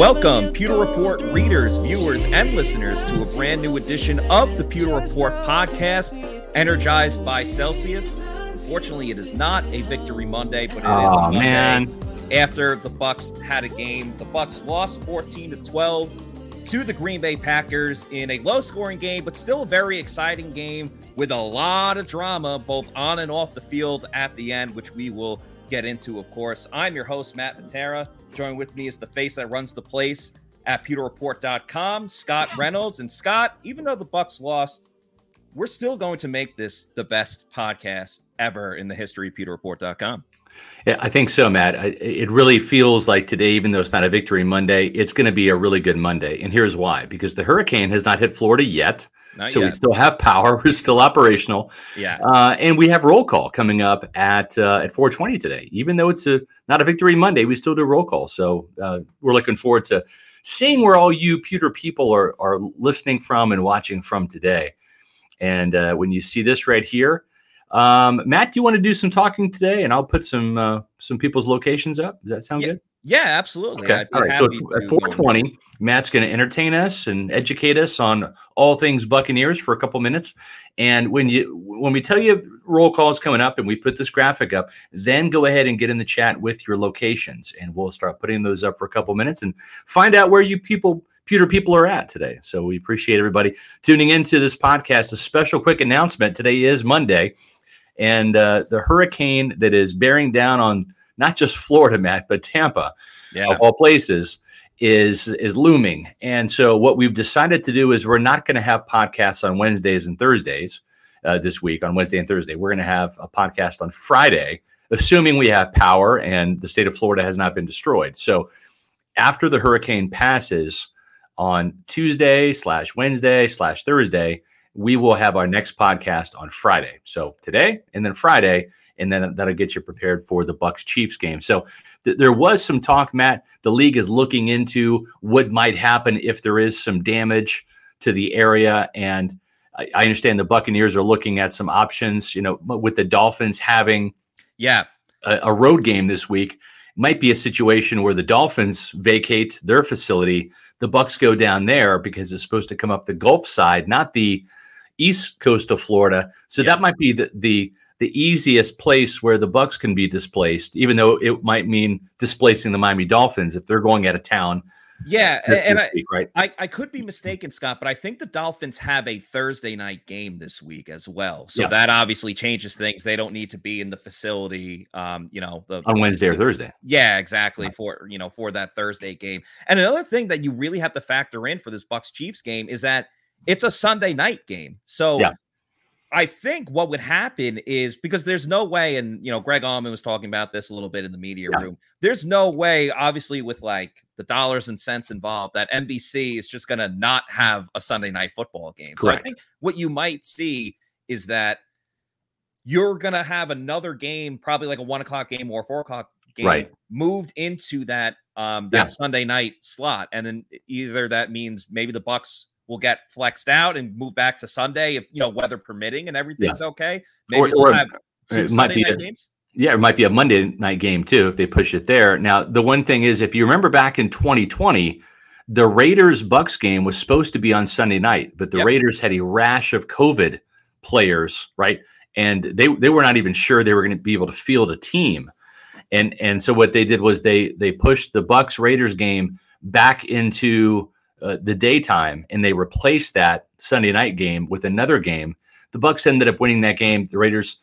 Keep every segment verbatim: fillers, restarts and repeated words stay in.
Welcome, Pewter Report readers, viewers, and listeners to a brand new edition of the Pewter Report podcast, energized by Celsius. Unfortunately, it is not a Victory Monday, but it oh, is a Monday man. After the Bucs had a game. The Bucs lost fourteen to twelve to the Green Bay Packers in a low-scoring game, but still a very exciting game with a lot of drama, both on and off the field at the end, which we will get into, of course. I'm your host, Matt Matera. Joined with me is the face that runs the place at pewter report dot com, Scott Reynolds. And Scott, even though the Bucs lost, we're still going to make this the best podcast ever in the history of pewter report dot com. Yeah, I think so, Matt. I, it really feels like today, even though it's not a Victory Monday, it's going to be a really good Monday. And here's why. Because the hurricane has not hit Florida yet. Not so yet. We still have power. We're still operational. Yeah. Uh, and we have roll call coming up at uh, at four twenty today. Even though it's a not a Victory Monday, we still do roll call. So uh, we're looking forward to seeing where all you pewter people are, are listening from and watching from today. And uh, when you see this right here, Um, Matt, do you want to do some talking today? And I'll put some uh, some people's locations up. Does that sound yeah, good? Yeah, absolutely. Okay. All right. So at four twenty, Matt's going to entertain us and educate us on all things Buccaneers for a couple minutes. And when you when we tell you roll call is coming up and we put this graphic up, then go ahead and get in the chat with your locations, and we'll start putting those up for a couple minutes and find out where you people. Pewter people are at today. So we appreciate everybody tuning into this podcast. A special quick announcement. Today is Monday, and uh, the hurricane that is bearing down on not just Florida, Matt, but Tampa, yeah. of all places, is is looming. And so what we've decided to do is we're not going to have podcasts on Wednesdays and Thursdays uh, this week, on Wednesday and Thursday. We're going to have a podcast on Friday, assuming we have power and the state of Florida has not been destroyed. So after the hurricane passes, on Tuesday slash Wednesday slash Thursday, we will have our next podcast on Friday. So today and then Friday, and then that'll get you prepared for the Bucs Chiefs game. So th- there was some talk, Matt. The league is looking into what might happen if there is some damage to the area. And I, I understand the Buccaneers are looking at some options, you know, with the Dolphins having yeah, a, a road game this week. Might be a situation where the Dolphins vacate their facility. The Bucs go down there because it's supposed to come up the Gulf side, not the east coast of Florida. So yeah. that might be the, the the easiest place where the Bucs can be displaced, even though it might mean displacing the Miami Dolphins if they're going out of town. Yeah, and I, week, right? I I could be mistaken, Scott, but I think the Dolphins have a Thursday night game this week as well. So yeah. that obviously changes things. They don't need to be in the facility, um, you know, the, on Wednesday or Thursday. Yeah, exactly right. for you know for that Thursday game. And another thing that you really have to factor in for this Bucs Chiefs game is that it's a Sunday night game. So yeah. I think what would happen is, because there's no way, and you know, Greg Allman was talking about this a little bit in the media yeah. room. There's no way, obviously, with like the dollars and cents involved, that N B C is just going to not have a Sunday night football game. Correct. So I think what you might see is that you're going to have another game, probably like a one o'clock game or a four o'clock game, right. moved into that um, that yeah. Sunday night slot, and then either that means maybe the Bucs will get flexed out and move back to Sunday if, you know, weather permitting and everything's yeah. okay. Maybe or, we'll or have two it might Sunday be night a, games. Yeah, it might be a Monday night game too if they push it there. Now, the one thing is, if you remember back in twenty twenty, the Raiders-Bucs game was supposed to be on Sunday night, but the yep. Raiders had a rash of COVID players, right? And they they were not even sure they were going to be able to field a team. And and so what they did was they they pushed the Bucs-Raiders game back into Uh, the daytime, and they replaced that Sunday night game with another game. The Bucs ended up winning that game. The Raiders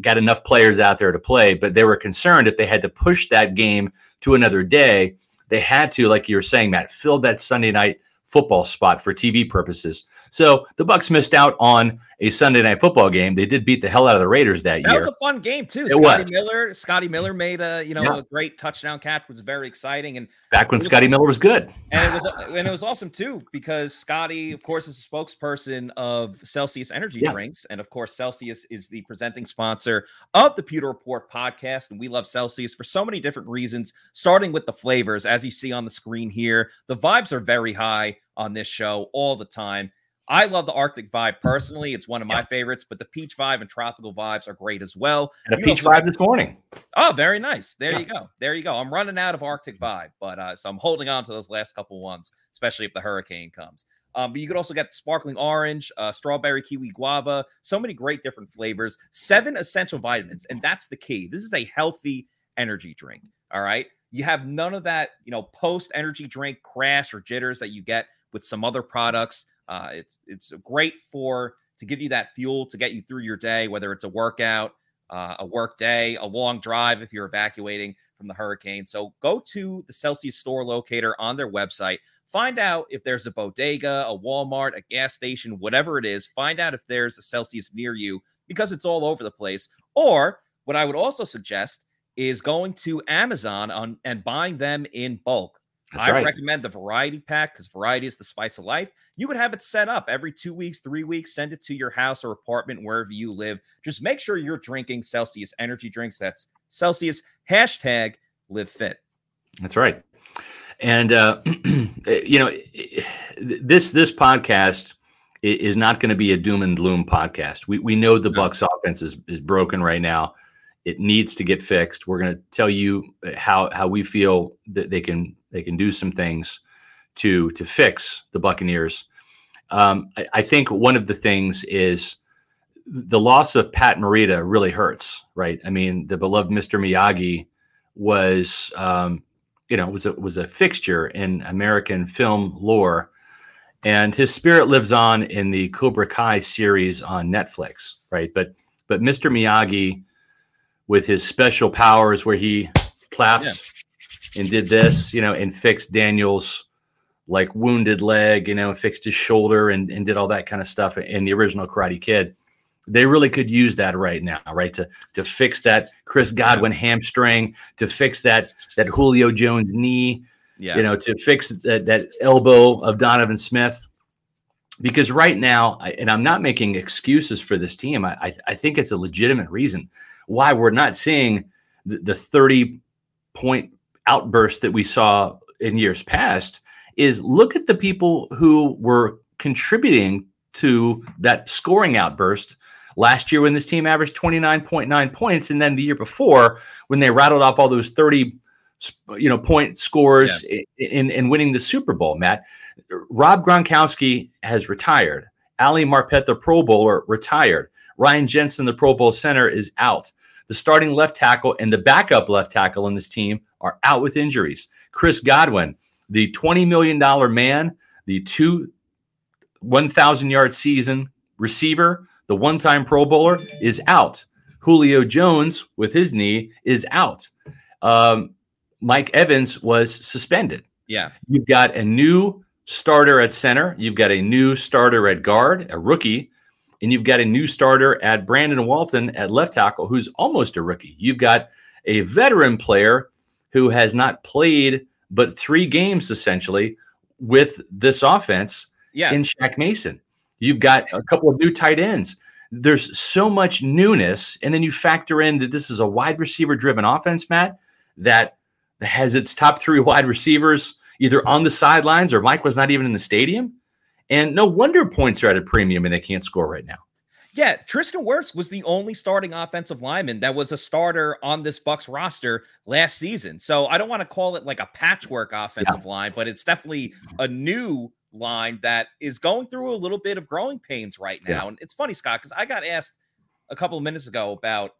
got enough players out there to play, but they were concerned if they had to push that game to another day, they had to, like you were saying, Matt, fill that Sunday night football spot for T V purposes. So the Bucs missed out on a Sunday night football game. They did beat the hell out of the Raiders that, that year. That was a fun game too. It Scotty was. Miller, Scotty Miller made a, you know, yeah. a great touchdown catch, which was very exciting. And back when was, Scotty Miller was good. And it was and it was awesome too, because Scotty, of course, is a spokesperson of Celsius Energy yeah. Drinks. And of course, Celsius is the presenting sponsor of the Pewter Report podcast. And we love Celsius for so many different reasons, starting with the flavors. As you see on the screen here, the vibes are very high on this show all the time. I love the Arctic vibe personally. It's one of my yeah. favorites, but the peach vibe and tropical vibes are great as well. And a peach vibe this morning. Oh, very nice. There yeah. you go. There you go. I'm running out of Arctic vibe, but uh, so I'm holding on to those last couple ones, especially if the hurricane comes. Um, but you could also get sparkling orange, uh, strawberry, kiwi, guava, so many great different flavors, seven essential vitamins. And that's the key. This is a healthy energy drink. All right. You have none of that, you know, post energy drink crash or jitters that you get with some other products. Uh, it's, it's great for, to give you that fuel to get you through your day, whether it's a workout, uh, a work day, a long drive, if you're evacuating from the hurricane. So go to the Celsius store locator on their website. Find out if there's a bodega, a Walmart, a gas station, whatever it is. Find out if there's a Celsius near you, because it's all over the place. Or what I would also suggest is going to Amazon on, and buying them in bulk. That's I right. recommend the variety pack, because variety is the spice of life. You would have it set up every two weeks, three weeks, send it to your house or apartment, wherever you live. Just make sure you're drinking Celsius energy drinks. That's Celsius, hashtag live fit. That's right. And, uh, you know, this this podcast is not going to be a doom and gloom podcast. We we know the Bucs offense is, is broken right now. It needs to get fixed. We're going to tell you how how we feel that they can they can do some things to to fix the Buccaneers. Um, I, I think one of the things is the loss of Pat Morita really hurts, right? I mean, the beloved Mister Miyagi was um, – you know, was a, was a fixture in American film lore, and his spirit lives on in the Cobra Kai series on Netflix, right? But but Mister Miyagi, with his special powers, where he clapped yeah. and did this, you know, and fixed Daniel's like wounded leg, you know, and fixed his shoulder and, and did all that kind of stuff in the original Karate Kid. They really could use that right now, right? To to fix that Chris Godwin hamstring, to fix that that Julio Jones knee, yeah. you know, to fix that, that elbow of Donovan Smith. Because right now, I, and I'm not making excuses for this team, I, I, I think it's a legitimate reason why we're not seeing the thirty-point outburst that we saw in years past. Is look at the people who were contributing to that scoring outburst last year, when this team averaged twenty-nine point nine points, and then the year before, when they rattled off all those thirty, you know, point scores yeah. in, in winning the Super Bowl. Matt, Rob Gronkowski has retired. Ali Marpet, the Pro Bowler, retired. Ryan Jensen, the Pro Bowl center, is out. The starting left tackle and the backup left tackle on this team are out with injuries. Chris Godwin, the twenty million dollars man, the two one thousand yard season receiver, the one-time Pro Bowler, is out. Julio Jones, with his knee, is out. Um, Mike Evans was suspended. Yeah. You've got a new starter at center. You've got a new starter at guard, a rookie. And you've got a new starter at Brandon Walton at left tackle, who's almost a rookie. You've got a veteran player who has not played but three games, essentially, with this offense yeah. in Shaq Mason. You've got a couple of new tight ends. There's so much newness. And then you factor in that this is a wide receiver-driven offense, Matt, that has its top three wide receivers either on the sidelines or Mike was not even in the stadium. And no wonder points are at a premium and they can't score right now. Yeah, Tristan Wirfs was the only starting offensive lineman that was a starter on this Bucs roster last season. So I don't want to call it like a patchwork offensive yeah. line, but it's definitely a new line that is going through a little bit of growing pains right now. Yeah. And it's funny, Scott, because I got asked a couple of minutes ago about,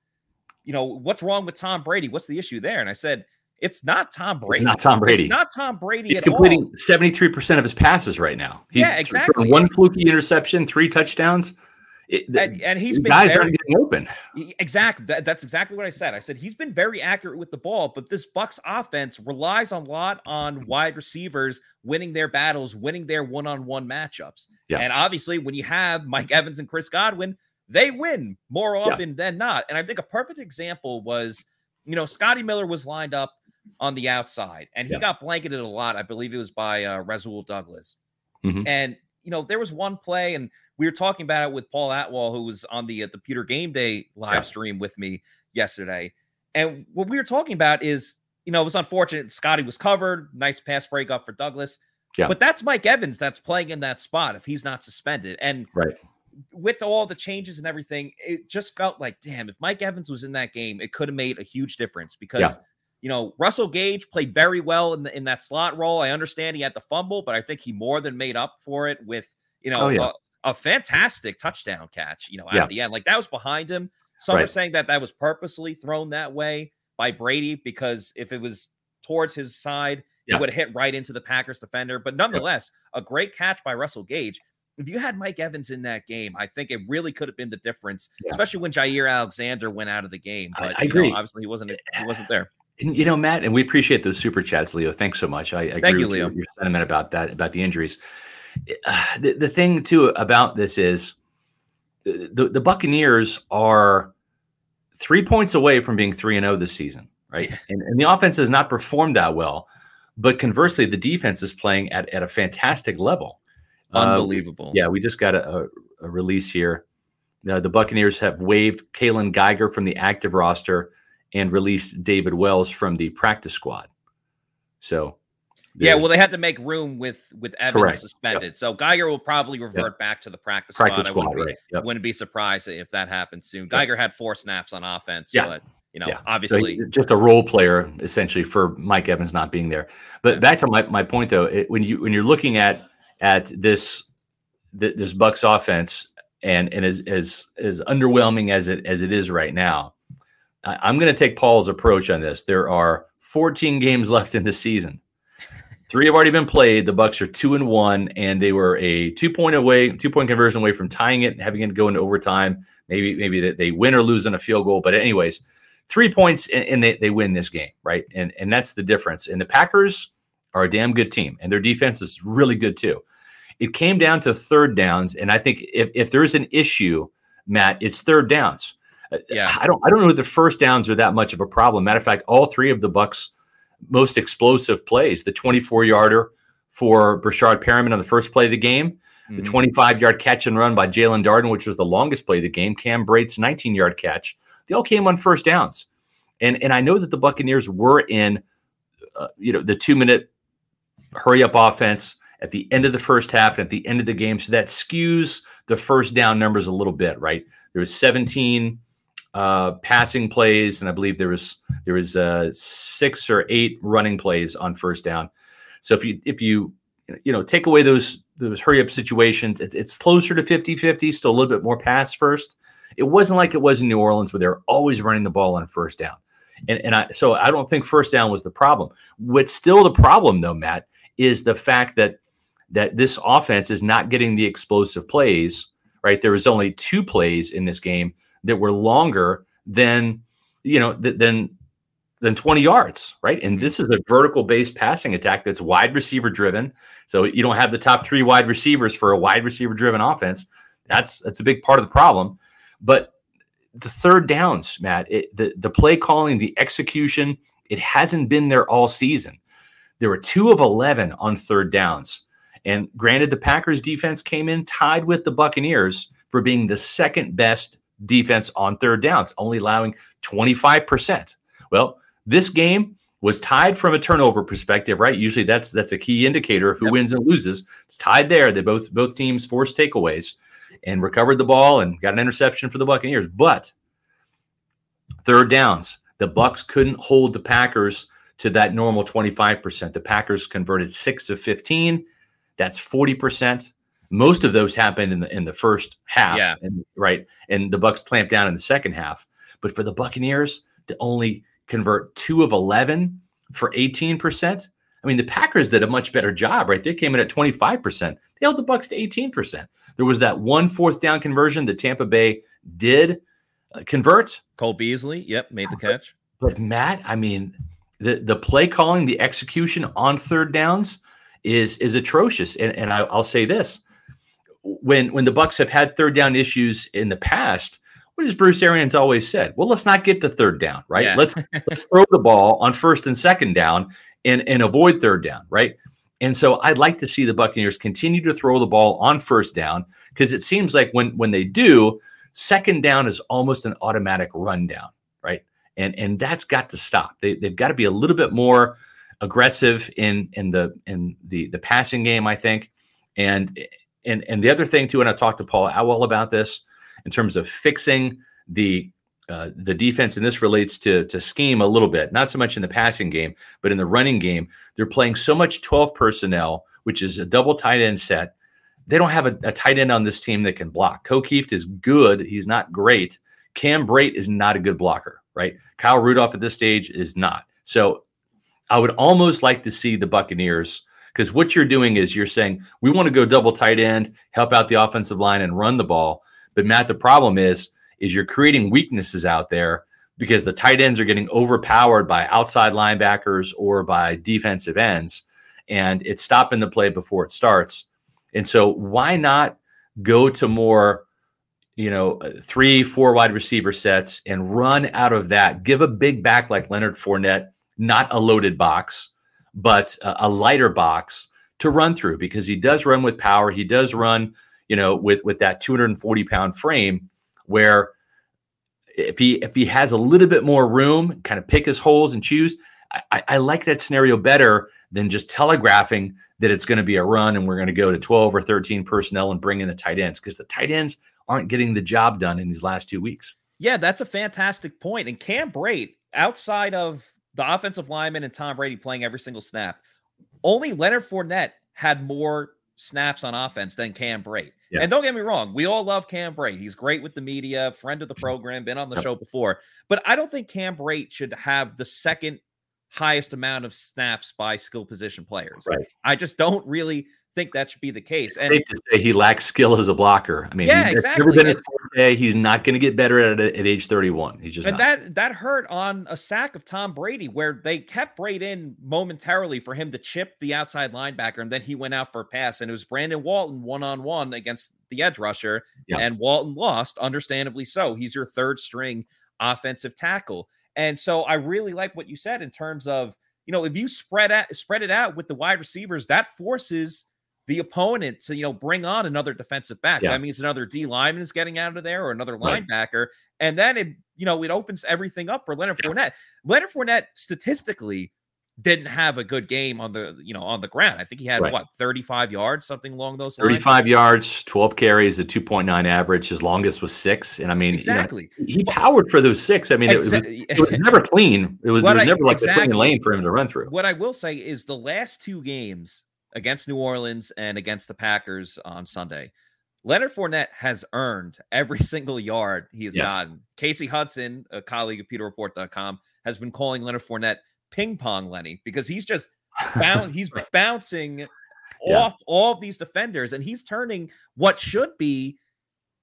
you know, what's wrong with Tom Brady? What's the issue there? And I said, it's not Tom Brady. It's not Tom Brady. It's not Tom Brady. He's completing all. seventy-three percent of his passes right now. He's yeah, exactly. One fluky interception, three touchdowns. It, the, and, and he's been guys very, aren't getting open. Exactly. That, that's exactly what I said. I said he's been very accurate with the ball, but this Bucs offense relies a lot on wide receivers winning their battles, winning their one-on-one matchups. Yeah. And obviously, when you have Mike Evans and Chris Godwin, they win more often yeah. than not. And I think a perfect example was, you know, Scotty Miller was lined up on the outside, and he yeah. got blanketed a lot. I believe it was by uh, Rasul Douglas, mm-hmm. and you know there was one play and. We were talking about it with Paul Atwall, who was on the uh, the Pewter Game Day live yeah. stream with me yesterday. And what we were talking about is, you know, it was unfortunate. Scotty was covered. Nice pass breakup for Douglas. Yeah. But that's Mike Evans that's playing in that spot if he's not suspended. And right. with all the changes and everything, it just felt like, damn, if Mike Evans was in that game, it could have made a huge difference because, yeah. you know, Russell Gage played very well in, the, in that slot role. I understand he had the fumble, but I think he more than made up for it with, you know, oh, yeah. a, a fantastic touchdown catch, you know, at yeah. the end. Like, that was behind him. Some right. are saying that that was purposely thrown that way by Brady because if it was towards his side, yeah. it would have hit right into the Packers defender. But nonetheless, yeah. a great catch by Russell Gage. If you had Mike Evans in that game, I think it really could have been the difference, yeah. especially when Jair Alexander went out of the game. But I, I agree. Know, obviously, he wasn't he wasn't there. And, you know, Matt, and we appreciate those super chats, Leo. Thanks so much. I, I Thank agree you, with Leo. Your sentiment about that, about the injuries. Uh, the, the thing, too, about this is the, the, the Buccaneers are three points away from being three and oh this season, right? And, and the offense has not performed that well. But conversely, the defense is playing at, at a fantastic level. Unbelievable. Uh, yeah, we just got a, a release here. Uh, the Buccaneers have waived Kalen Geiger from the active roster and released David Wells from the practice squad. So, yeah, well, they had to make room with with Evans correct. Suspended. Yep. So Geiger will probably revert yep. back to the practice, practice squad. squad. I wouldn't, right. be, yep. wouldn't be surprised if that happened soon. Yep. Geiger had four snaps on offense, yeah. but you know, yeah. obviously, so just a role player essentially for Mike Evans not being there. But yeah. back to my, my point though, it, when you when you're looking at at this th- this Bucs offense and and as as as underwhelming as it as it is right now, I, I'm going to take Paul's approach on this. There are fourteen games left in the season. Three have already been played. The Bucs are two and one, and they were a two point away, two point conversion away from tying it and having it go into overtime. Maybe maybe that they win or lose on a field goal, but anyways, three points and, and they they win this game, right? And and that's the difference. And the Packers are a damn good team, and their defense is really good too. It came down to third downs, and I think if, if there is an issue, Matt, it's third downs. Yeah, I don't I don't know if the first downs are that much of a problem. Matter of fact, all three of the Bucs' most explosive plays: the twenty-four yarder for Breshad Perriman on the first play of the game, mm-hmm. the twenty-five yard catch and run by Jalen Darden, which was the longest play of the game, Cam Brate's nineteen yard catch. They all came on first downs, and and I know that the Buccaneers were in, uh, you know, the two minute. hurry up offense at the end of the first half and at the end of the game. So that skews the first down numbers a little bit, right? There was seventeen uh, passing plays. And I believe there was, there was uh six or eight running plays on first down. So if you, if you, you know, take away those, those hurry up situations, it, it's closer to fifty fifty, still a little bit more pass first. It wasn't like it was in New Orleans where they're always running the ball on first down. And, and I, so I don't think first down was the problem. What's still the problem though, Matt, is the fact that that this offense is not getting the explosive plays, right? There was only two plays in this game that were longer than, you know, th- than than twenty yards, right? And this is a vertical-based passing attack that's wide receiver-driven. So you don't have the top three wide receivers for a wide receiver-driven offense. That's that's a big part of the problem. But the third downs, Matt, it, the, the play calling, the execution, it hasn't been there all season. There were two of eleven on third downs. And granted, the Packers defense came in tied with the Buccaneers for being the second best defense on third downs, only allowing twenty-five percent. Well, this game was tied from a turnover perspective, right? Usually that's that's a key indicator of who yep. wins and loses. It's tied there. They both both teams forced takeaways and recovered the ball and got an interception for the Buccaneers. But third downs, the Bucs couldn't hold the Packers to that normal twenty-five percent. The Packers converted six of fifteen. That's forty percent. Most of those happened in the in the first half, yeah. and, right? And the Bucs clamped down in the second half. But for the Buccaneers to only convert two of eleven for eighteen percent, I mean, the Packers did a much better job, right? They came in at twenty-five percent. They held the Bucs to eighteen percent. There was that one fourth down conversion that Tampa Bay did uh, convert. Cole Beasley, yep, made the catch. But, but Matt, I mean... The the play calling, the execution on third downs is is atrocious. And and I, I'll say this. When when the Bucs have had third down issues in the past, what has Bruce Arians always said? Well, let's not get to third down, right? Yeah. Let's let's throw the ball on first and second down and, and avoid third down, right? And so I'd like to see the Buccaneers continue to throw the ball on first down because it seems like when when they do, second down is almost an automatic rundown, right? And and that's got to stop. They, they've got to be a little bit more aggressive in in the in the the passing game, I think. And and and the other thing too, and I talked to Paul Atwall about this in terms of fixing the uh, the defense, and this relates to to scheme a little bit, not so much in the passing game, but in the running game. They're playing so much twelve personnel, which is a double tight end set. They don't have a, a tight end on this team that can block. Kokeeft is good. He's not great. Cam Brate is not a good blocker, right? Kyle Rudolph at this stage is not. So I would almost like to see the Buccaneers, because what you're doing is you're saying, we want to go double tight end, help out the offensive line and run the ball. But Matt, the problem is, is you're creating weaknesses out there because the tight ends are getting overpowered by outside linebackers or by defensive ends. And it's stopping the play before it starts. And so why not go to more, you know, three, four wide receiver sets and run out of that? Give a big back like Leonard Fournette, not a loaded box, but a lighter box to run through, because he does run with power. He does run, you know, with, with that two hundred forty pound frame, where if he, if he has a little bit more room, kind of pick his holes and choose. I, I like that scenario better than just telegraphing that it's going to be a run and we're going to go to twelve or thirteen personnel and bring in the tight ends, because the tight ends aren't getting the job done in these last two weeks. Yeah, that's a fantastic point. And Cam Brate, outside of the offensive lineman and Tom Brady playing every single snap, only Leonard Fournette had more snaps on offense than Cam Brate. Yeah. And don't get me wrong, we all love Cam Brate. He's great with the media, friend of the program, been on the show before. But I don't think Cam Brate should have the second highest amount of snaps by skill position players. Right. I just don't really think that should be the case. It's and safe to say he lacks skill as a blocker. I mean, yeah, he's exactly. never been his forte. He's not going to get better at it at age thirty-one. He's just and not. that that hurt on a sack of Tom Brady, where they kept Brate in momentarily for him to chip the outside linebacker, and then he went out for a pass, and it was Brandon Walton one-on-one against the edge rusher, yeah. and Walton lost, understandably so. He's your third string offensive tackle. And so I really like what you said in terms of, you know, if you spread out, spread it out with the wide receivers, that forces the opponent to, you know, bring on another defensive back. Yeah. That means another D lineman is getting out of there, or another right. linebacker. And then, it, you know, it opens everything up for Leonard yeah. Fournette. Leonard Fournette statistically didn't have a good game on the, you know, on the ground. I think he had, right. what, thirty-five yards, something along those lines? thirty-five yards, twelve carries, a two point nine average. His longest was six. And I mean, exactly, you know, he powered for those six. I mean, exactly. it, was, it was never clean. It was, it was I, never like exactly. a clean lane for him to run through. What I will say is the last two games against New Orleans and against the Packers on Sunday, Leonard Fournette has earned every single yard he has yes. gotten. Casey Hudson, a colleague of Pewter Report dot com, has been calling Leonard Fournette ping pong Lenny, because he's just bound, he's bouncing yeah. off all of these defenders, and he's turning what should be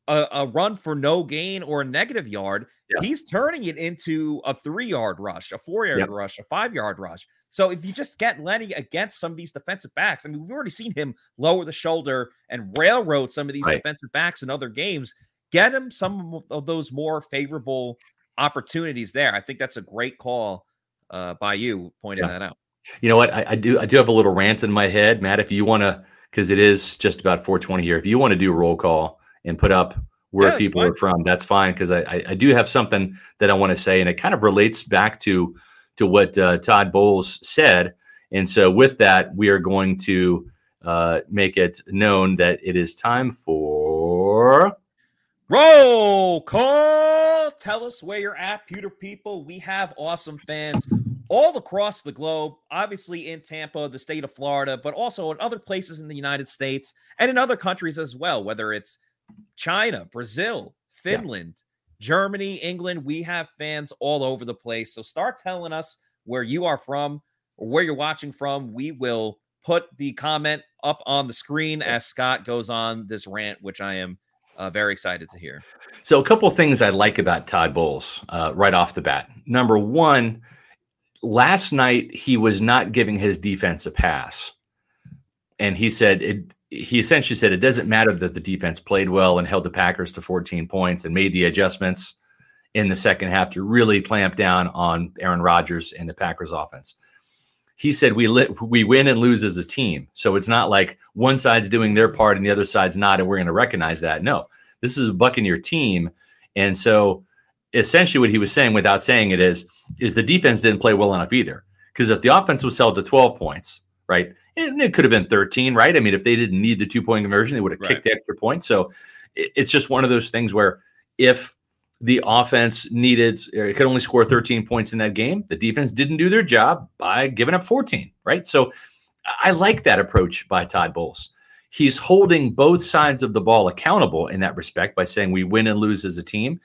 a, a run for no gain or a negative yard. Yeah. He's turning it into a three yard rush, a four yard yeah. rush, a five yard rush. So if you just get Lenny against some of these defensive backs, I mean, we've already seen him lower the shoulder and railroad some of these right. defensive backs in other games. Get him some of those more favorable opportunities there. I think that's a great call Uh, by you pointing yeah. that out. You know what? I, I do I do have a little rant in my head, Matt, if you want to, because it is just about four twenty here. If you want to do roll call and put up where yeah, people are from, that's fine, because I, I, I do have something that I want to say, and it kind of relates back to, to what uh, Todd Bowles said. And so with that, we are going to uh, make it known that it is time for roll call. Tell us where you're at, Pewter people. We have awesome fans all across the globe, obviously in Tampa, the state of Florida, but also in other places in the United States and in other countries as well, whether it's China, Brazil, Finland, yeah. Germany, England. We have fans all over the place. So start telling us where you are from or where you're watching from. We will put the comment up on the screen as Scott goes on this rant, which I am Uh, very excited to hear. So a couple of things I like about Todd Bowles uh, right off the bat. Number one, last night he was not giving his defense a pass. And he said, it, he essentially said, it doesn't matter that the defense played well and held the Packers to fourteen points and made the adjustments in the second half to really clamp down on Aaron Rodgers and the Packers offense. He said, we li- we win and lose as a team. So it's not like one side's doing their part and the other side's not, and we're going to recognize that. No, this is a Buccaneer team. And so essentially what he was saying without saying it is, is the defense didn't play well enough either. Because if the offense was held to twelve points, right, and it could have been thirteen, right? I mean, if they didn't need the two-point conversion, they would have right. kicked the extra point. So it's just one of those things where if the offense needed – it could only score thirteen points in that game, the defense didn't do their job by giving up fourteen, right? So I like that approach by Todd Bowles. He's holding both sides of the ball accountable in that respect by saying we win and lose as a team.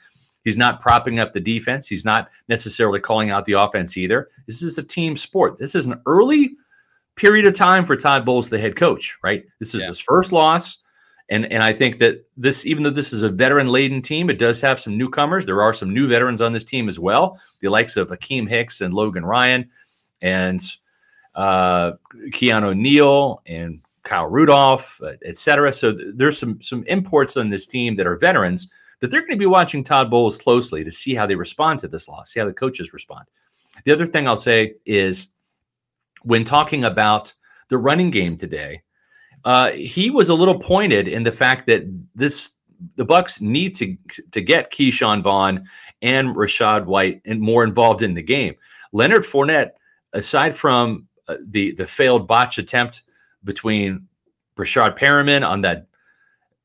He's not propping up the defense. He's not necessarily calling out the offense either. This is a team sport. This is an early period of time for Todd Bowles, the head coach, right? This is yeah. his first loss. And and I think that this, even though this is a veteran-laden team, it does have some newcomers. There are some new veterans on this team as well, the likes of Akeem Hicks and Logan Ryan and uh, Keanu O'Neill and Kyle Rudolph, et cetera. So there's some some imports on this team that are veterans that they're going to be watching Todd Bowles closely to see how they respond to this loss, see how the coaches respond. The other thing I'll say is when talking about the running game today, uh, he was a little pointed in the fact that this the Bucs need to, to get Keyshawn Vaughn and Rachaad White and more involved in the game. Leonard Fournette, aside from uh, the, the failed botch attempt between Breshad Perriman on that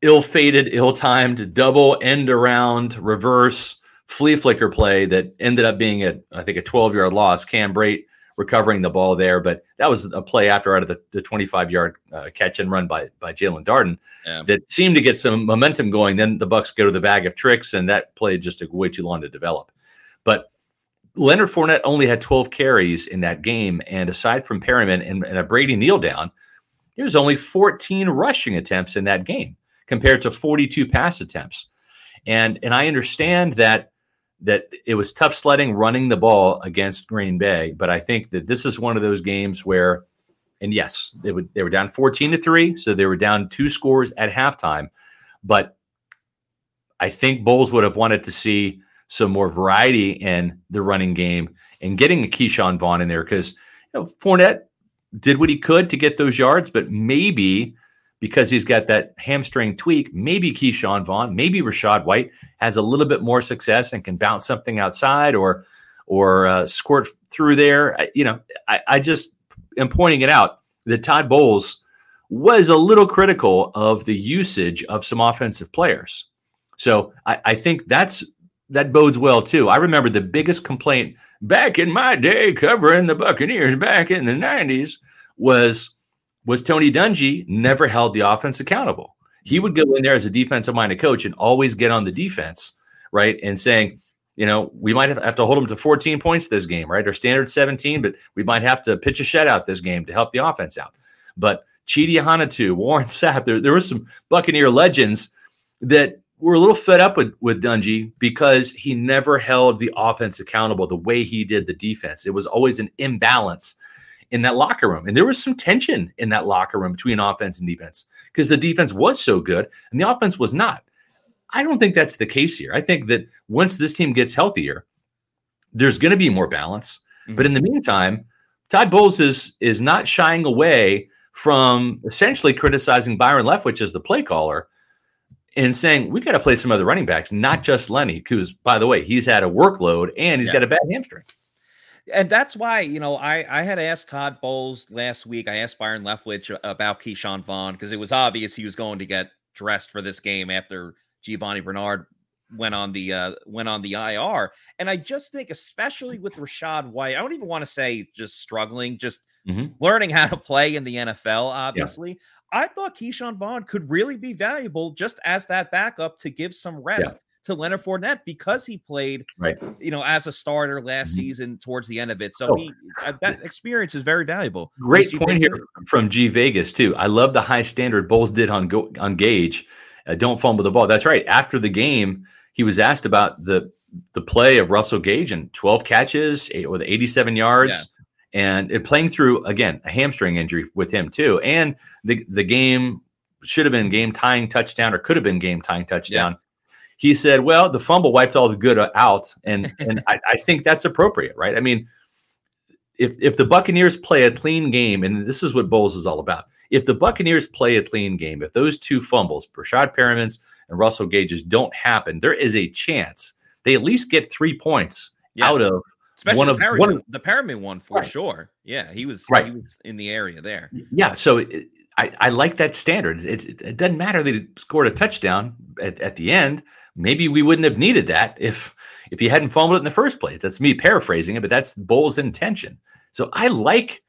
ill-fated, ill-timed double end-around reverse flea flicker play that ended up being, a, I think, a twelve-yard loss. Cam Brate recovering the ball there, but that was a play after out of the twenty-five-yard uh, catch and run by by Jalen Darden yeah. that seemed to get some momentum going. Then the Bucs go to the bag of tricks, and that play just took way too long to develop. But Leonard Fournette only had twelve carries in that game, and aside from Perriman and, and a Brady kneel-down, there's only fourteen rushing attempts in that game compared to forty-two pass attempts. And and I understand that that it was tough sledding running the ball against Green Bay, but I think that this is one of those games where, and yes, they would they were down fourteen to three, so they were down two scores at halftime, but I think Bowles would have wanted to see some more variety in the running game and getting a Keyshawn Vaughn in there because, you know, Fournette did what he could to get those yards, but maybe because he's got that hamstring tweak, maybe Keyshawn Vaughn, maybe Rachaad White has a little bit more success and can bounce something outside or or uh, squirt through there. I, you know, I, I just am pointing it out that Todd Bowles was a little critical of the usage of some offensive players. So I, I think that's that bodes well, too. I remember the biggest complaint back in my day covering the Buccaneers back in the nineties was, was Tony Dungy never held the offense accountable. He would go in there as a defensive-minded coach and always get on the defense, right, and saying, you know, we might have to hold them to fourteen points this game, right, or standard seventeen, but we might have to pitch a shutout this game to help the offense out. But Chidi Hanatu, Warren Sapp, there, there were some Buccaneer legends that we're a little fed up with, with Dungy because he never held the offense accountable the way he did the defense. It was always an imbalance in that locker room. And there was some tension in that locker room between offense and defense because the defense was so good and the offense was not. I don't think that's the case here. I think that once this team gets healthier, there's going to be more balance. Mm-hmm. But in the meantime, Todd Bowles is, is not shying away from essentially criticizing Byron Leftwich as the play caller and saying, we got to play some other running backs, not just Lenny, because, by the way, he's had a workload and he's yeah. got a bad hamstring. And that's why, you know, I, I had asked Todd Bowles last week. I asked Byron Leftwich about Keyshawn Vaughn because it was obvious he was going to get dressed for this game after Giovanni Bernard went on the uh, went on the I R. And I just think, especially with Rachaad White, I don't even want to say just struggling, just mm-hmm. learning how to play in the N F L, obviously. Yeah. I thought Keyshawn Vaughn could really be valuable just as that backup to give some rest yeah. to Leonard Fournette because he played, right. you know, as a starter last mm-hmm. season towards the end of it. So oh. he, that experience is very valuable. Great point Vegas. Here from G Vegas too. I love the high standard Bowles did on go, on Gage. Uh, don't fumble the ball. That's right. After the game, he was asked about the the play of Russell Gage and twelve catches eight, with eighty-seven yards. Yeah. And it playing through, again, a hamstring injury with him too. And the, the game should have been game-tying touchdown or could have been game-tying touchdown. Yeah. He said, well, the fumble wiped all the good out, and, and I, I think that's appropriate, right? I mean, if if the Buccaneers play a clean game, and this is what Bowles is all about, if the Buccaneers play a clean game, if those two fumbles, Breshad Perriman's and Russell Gage's, don't happen, there is a chance they at least get three points yeah. out of Especially one the, of, Perriman, one of the Perriman one for right. sure. Yeah, he was right. he was in the area there. Yeah, so it, I, I like that standard. It's, it, it doesn't matter that he scored a touchdown at, at the end. Maybe we wouldn't have needed that if if he hadn't fumbled it in the first place. That's me paraphrasing it, but that's Bowles' intention. So I like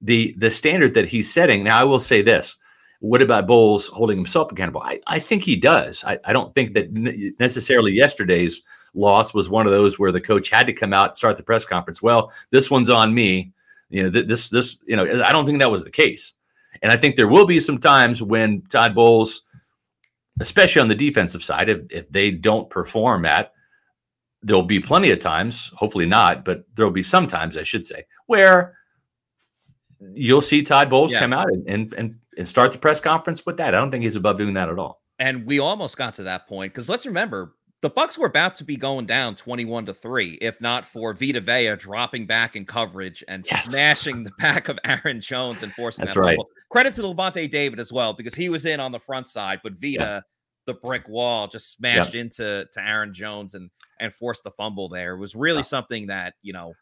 the the standard that he's setting. Now, I will say this. What about Bowles holding himself accountable? I, I think he does. I, I don't think that necessarily yesterday's loss was one of those where the coach had to come out and start the press conference. Well, this one's on me. You know, this, this, you know, I don't think that was the case. And I think there will be some times when Todd Bowles, especially on the defensive side, if, if they don't perform at, there'll be plenty of times, hopefully not, but there'll be some times, I should say, where you'll see Todd Bowles yeah. come out and, and, and and start the press conference with that. I don't think he's above doing that at all. And we almost got to that point because let's remember the Bucs were about to be going down twenty-one to three, if not for Vita Vea dropping back in coverage and yes. smashing the back of Aaron Jones and forcing That's that right. Level. Credit to Levante David as well, because he was in on the front side, but Vita, yeah. the brick wall, just smashed yeah. into to Aaron Jones and, and forced the fumble there. It was really yeah. something that, you know,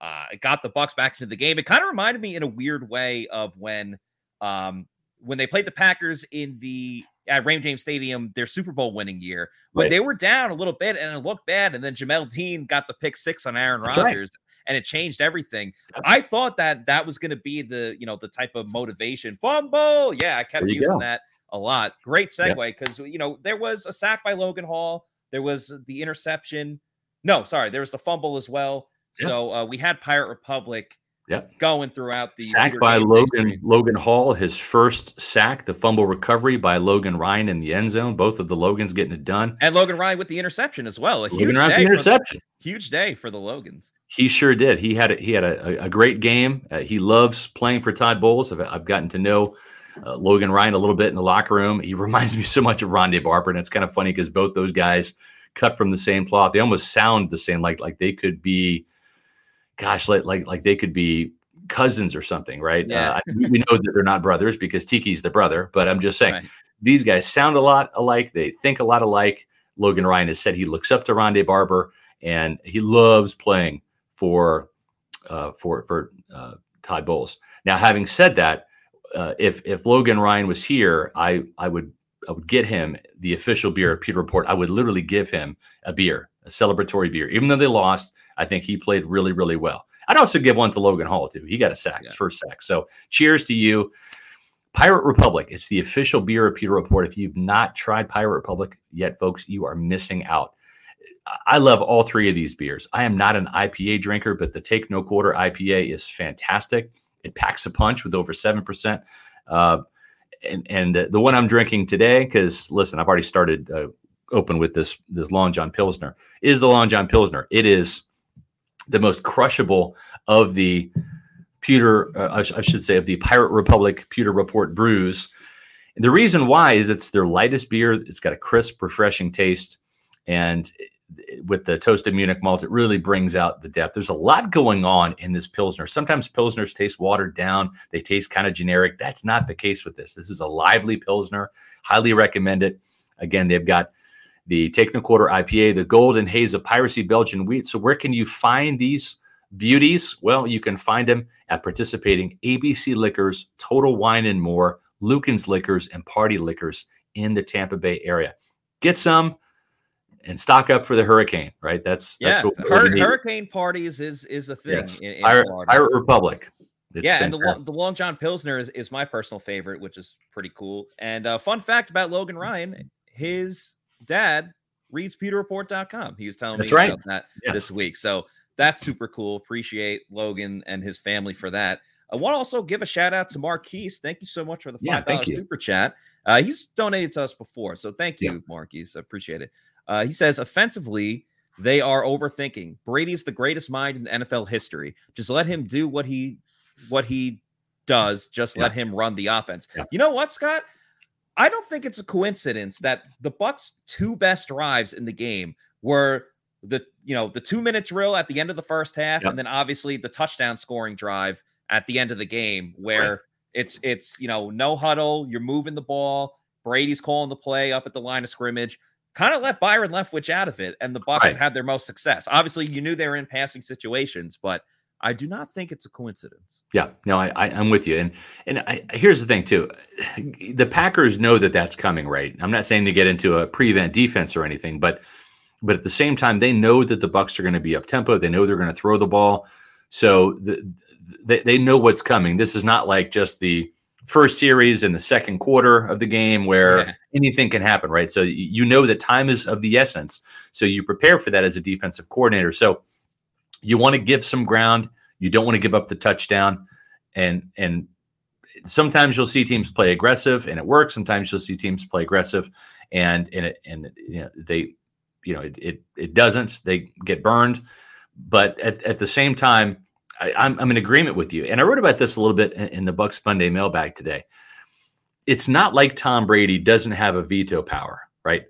uh, it got the Bucs back into the game. It kind of reminded me in a weird way of when, um, when they played the Packers in the at Raymond James Stadium, their Super Bowl winning year, when right. they were down a little bit and it looked bad, and then Jamel Dean got the pick six on Aaron Rodgers, right. and it changed everything. I thought that that was going to be the you know the type of motivation fumble. Yeah, I kept using go. that a lot. Great segue because yeah. you know there was a sack by Logan Hall, there was the interception. No, sorry, there was the fumble as well. Yeah. So uh, we had Pirate Republic. Yep. Going throughout the sack by Logan history. Logan Hall, his first sack, the fumble recovery by Logan Ryan in the end zone. Both of the Logans getting it done, and Logan Ryan with the interception as well. A Logan Ryan with the interception, the, huge day for the Logans. He sure did. He had a, he had a, a great game. Uh, he loves playing for Todd Bowles. I've, I've gotten to know uh, Logan Ryan a little bit in the locker room. He reminds me so much of Rondae Barber, and it's kind of funny because both those guys cut from the same cloth. They almost sound the same. Like like they could be. Gosh, like, like like they could be cousins or something, right? Yeah. uh, we know that they're not brothers because Tiki's the brother, but I'm just saying right. these guys sound a lot alike. They think a lot alike. Logan Ryan has said he looks up to Rondae Barber, and he loves playing for uh, for for uh, Todd Bowles. Now, having said that, uh, if if Logan Ryan was here, I I would I would get him the official beer of Pewter Report. I would literally give him a beer, a celebratory beer, even though they lost. I think he played really, really well. I'd also give one to Logan Hall, too. He got a sack, yeah. his first sack. So cheers to you. Pirate Republic, it's the official beer of Pewter Report. If you've not tried Pirate Republic yet, folks, you are missing out. I love all three of these beers. I am not an I P A drinker, but the Take No Quarter I P A is fantastic. It packs a punch with over seven percent. Uh, and and the one I'm drinking today, because, listen, I've already started uh, open with this, this Long John Pilsner, is the Long John Pilsner. It is the most crushable of the Pewter, uh, I, sh- I should say, of the Pirate Republic Pewter Report brews. And the reason why is it's their lightest beer. It's got a crisp, refreshing taste. And with the toasted Munich malt, it really brings out the depth. There's a lot going on in this Pilsner. Sometimes Pilsners taste watered down. They taste kind of generic. That's not the case with this. This is a lively Pilsner. Highly recommend it. Again, they've got the Take No Quarter I P A, the Golden Haze of Piracy Belgian Wheat. So where can you find these beauties? Well, you can find them at participating A B C Liquors, Total Wine and More, Lucan's Liquors, and Party Liquors in the Tampa Bay area. Get some and stock up for the hurricane, right? That's yeah. that's what Hur- we need. Hurricane parties is is a thing. Yes. In, in Pirate, Pirate Republic. It's yeah, fantastic. And the, the Long John Pilsner is, is my personal favorite, which is pretty cool. And uh, fun fact about Logan Ryan, his dad reads pewter report dot com. He was telling that's me right. about that yes. this week. So that's super cool. Appreciate Logan and his family for that. I want to also give a shout out to Marquise. Thank you so much for the five dollars yeah, super chat. Uh, he's donated to us before. So thank you, yeah. Marquise. I appreciate it. Uh, he says, offensively, they are overthinking. Brady's the greatest mind in N F L history. Just let him do what he, what he does. Just yeah. let him run the offense. Yeah. You know what, Scott? I don't think it's a coincidence that the Bucs' two best drives in the game were the, you know, the two-minute drill at the end of the first half, yep. and then obviously the touchdown scoring drive at the end of the game where right. it's, it's you know, no huddle, you're moving the ball, Brady's calling the play up at the line of scrimmage. kind of left Byron Leftwich out of it, and the Bucs right. had their most success. Obviously, you knew they were in passing situations, but I do not think it's a coincidence. Yeah, no, I, I, I'm with you. And and I, here's the thing, too. The Packers know that that's coming, right? I'm not saying they get into a prevent defense or anything, but but at the same time, they know that the Bucs are going to be up-tempo. They know they're going to throw the ball. So the, they, they know what's coming. This is not like just the first series and the second quarter of the game where yeah. anything can happen, right? So you know that time is of the essence. So you prepare for that as a defensive coordinator. So you want to give some ground. You don't want to give up the touchdown. And and sometimes you'll see teams play aggressive and it works. Sometimes you'll see teams play aggressive and and it, and you know, they you know it, it it doesn't. They get burned. But at, at the same time, I, I'm, I'm in agreement with you. And I wrote about this a little bit in, in the Bucks Monday mailbag today. It's not like Tom Brady doesn't have a veto power, right?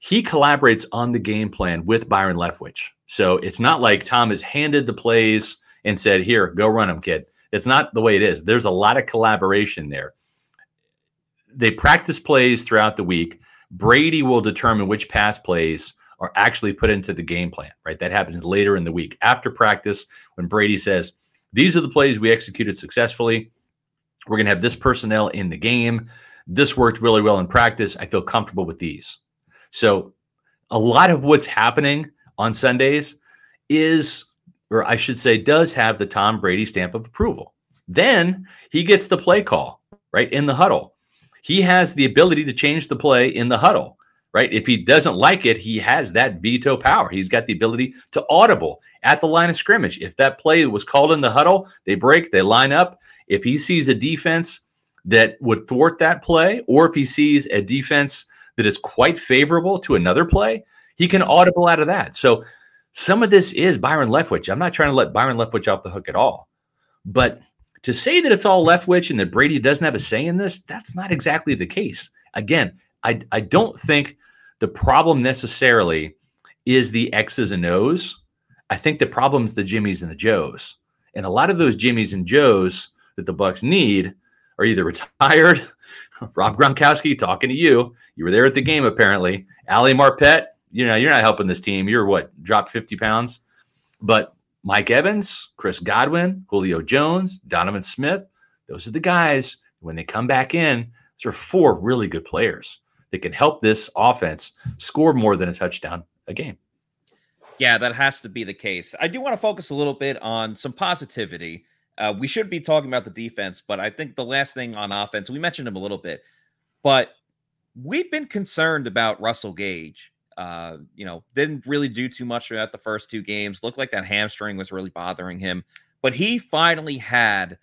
He collaborates on the game plan with Byron Leftwich. So it's not like Tom has handed the plays and said, here, go run them, kid. It's not the way it is. There's a lot of collaboration there. They practice plays throughout the week. Brady will determine which pass plays are actually put into the game plan, right? That happens later in the week after practice when Brady says, these are the plays we executed successfully. We're going to have this personnel in the game. This worked really well in practice. I feel comfortable with these. So a lot of what's happening on Sundays is, or I should say, does have the Tom Brady stamp of approval. Then he gets the play call, right? In the huddle. He has the ability to change the play in the huddle. Right? If he doesn't like it, he has that veto power. He's got the ability to audible at the line of scrimmage. If that play was called in the huddle, they break, they line up. If he sees a defense that would thwart that play, or if he sees a defense that is quite favorable to another play, he can audible out of that. So some of this is Byron Leftwich. I'm not trying to let Byron Leftwich off the hook at all. But to say that it's all Leftwich and that Brady doesn't have a say in this, that's not exactly the case. Again, I, I don't think the problem necessarily is the X's and O's. I think the problem's the Jimmies and the Joes. And a lot of those Jimmies and Joes that the Bucs need are either retired. Rob Gronkowski, talking to you. You were there at the game, apparently. Ali Marpet, you know, you're not helping this team. You're what, dropped fifty pounds? But Mike Evans, Chris Godwin, Julio Jones, Donovan Smith, those are the guys, when they come back in, those are four really good players that can help this offense score more than a touchdown a game. Yeah, that has to be the case. I do want to focus a little bit on some positivity. Uh, we should be talking about the defense, but I think the last thing on offense, we mentioned him a little bit, but we've been concerned about Russell Gage. Uh, you know, didn't really do too much throughout the first two games. Looked like that hamstring was really bothering him, but he finally had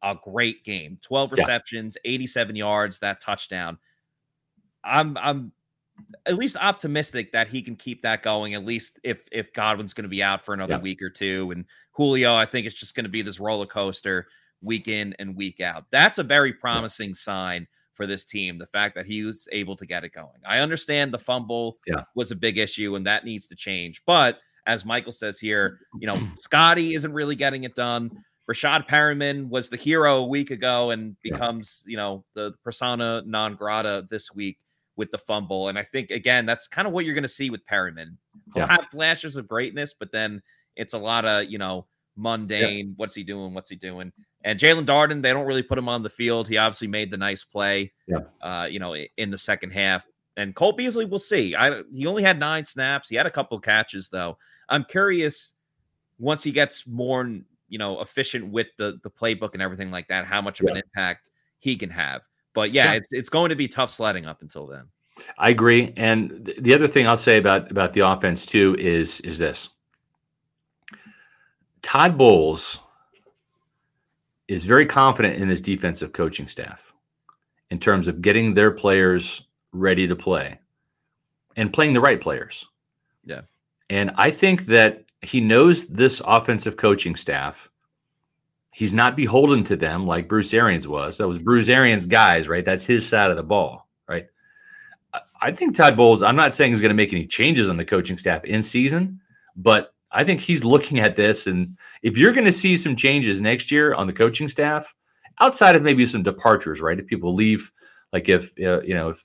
a great game. twelve receptions, yeah. eighty-seven yards, that touchdown. I'm I'm at least optimistic that he can keep that going, at least if if Godwin's going to be out for another yeah. week or two. And Julio, I think it's just going to be this roller coaster week in and week out. That's a very promising yeah. sign for this team, the fact that he was able to get it going. I understand the fumble yeah. was a big issue and that needs to change. But as Michael says here, you know, Scotty isn't really getting it done. Breshad Perriman was the hero a week ago and becomes, yeah. you know, the persona non grata this week with the fumble. And I think, again, that's kind of what you're going to see with Perriman. He'll yeah. have flashes of greatness, but then it's a lot of, you know, mundane. Yeah. What's he doing? What's he doing? And Jalen Darden, they don't really put him on the field. He obviously made the nice play, yeah. uh, you know, in the second half. And Cole Beasley, we'll see. I, he only had nine snaps. He had a couple of catches, though. I'm curious, once he gets more, you know, efficient with the, the playbook and everything like that, how much of yeah. an impact he can have. But yeah, yeah, it's it's going to be tough sledding up until then. I agree. And th- the other thing I'll say about, about the offense too is is this. Todd Bowles is very confident in his defensive coaching staff in terms of getting their players ready to play and playing the right players. Yeah. And I think that he knows this offensive coaching staff. He's not beholden to them like Bruce Arians was. That was Bruce Arians' guys, right? That's his side of the ball, right? I think Todd Bowles, I'm not saying he's going to make any changes on the coaching staff in season, but I think he's looking at this. And if you're going to see some changes next year on the coaching staff, outside of maybe some departures, right? If people leave, like if, uh, you know, if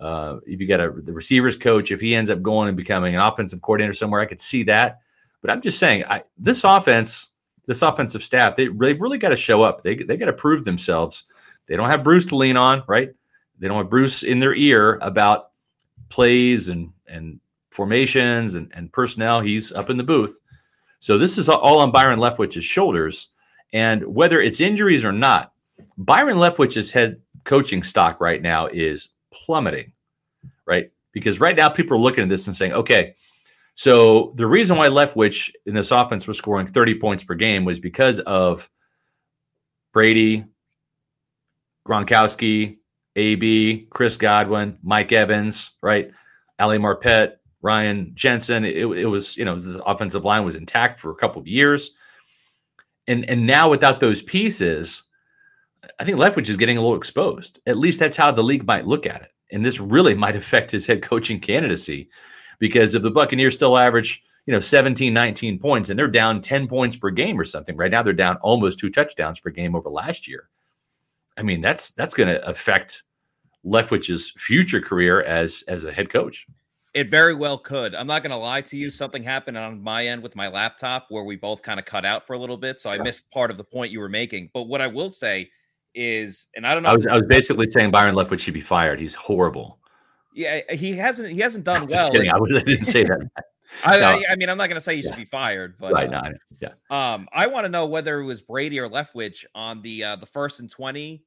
Uh, if you got a the receivers coach, if he ends up going and becoming an offensive coordinator somewhere, I could see that. But I'm just saying, I, this offense, this offensive staff, they really, really got to show up. They they got to prove themselves. They don't have Bruce to lean on, right? They don't have Bruce in their ear about plays and and formations and, and personnel. He's up in the booth. So this is all on Byron Leftwich's shoulders. And whether it's injuries or not, Byron Leftwich's head coaching stock right now is plummeting, right? Because right now people are looking at this and saying, okay, so the reason why Leftwich in this offense was scoring thirty points per game was because of Brady, Gronkowski, A B, Chris Godwin, Mike Evans, right? Ali Marpet, Ryan Jensen. It, it was, you know, the offensive line was intact for a couple of years. And and now without those pieces, I think Leftwich is getting a little exposed. At least that's how the league might look at it. And this really might affect his head coaching candidacy, because if the Buccaneers still average, you know, seventeen, nineteen points, and they're down ten points per game or something right now, they're down almost two touchdowns per game over last year. I mean, that's that's going to affect Leftwich's future career as as a head coach. It very well could. I'm not going to lie to you. Something happened on my end with my laptop where we both kind of cut out for a little bit. So I yeah. missed part of the point you were making. But what I will say is, and I don't know. I was, I was basically saying Byron Leftwich should be fired. He's horrible. Yeah, he hasn't he hasn't done well. Kidding. I, was, I didn't say that. I, no. I, I mean, I'm not going to say he should yeah. be fired, but right, uh, no, yeah. um, I want to know whether it was Brady or Leftwich on the uh, the first and twenty.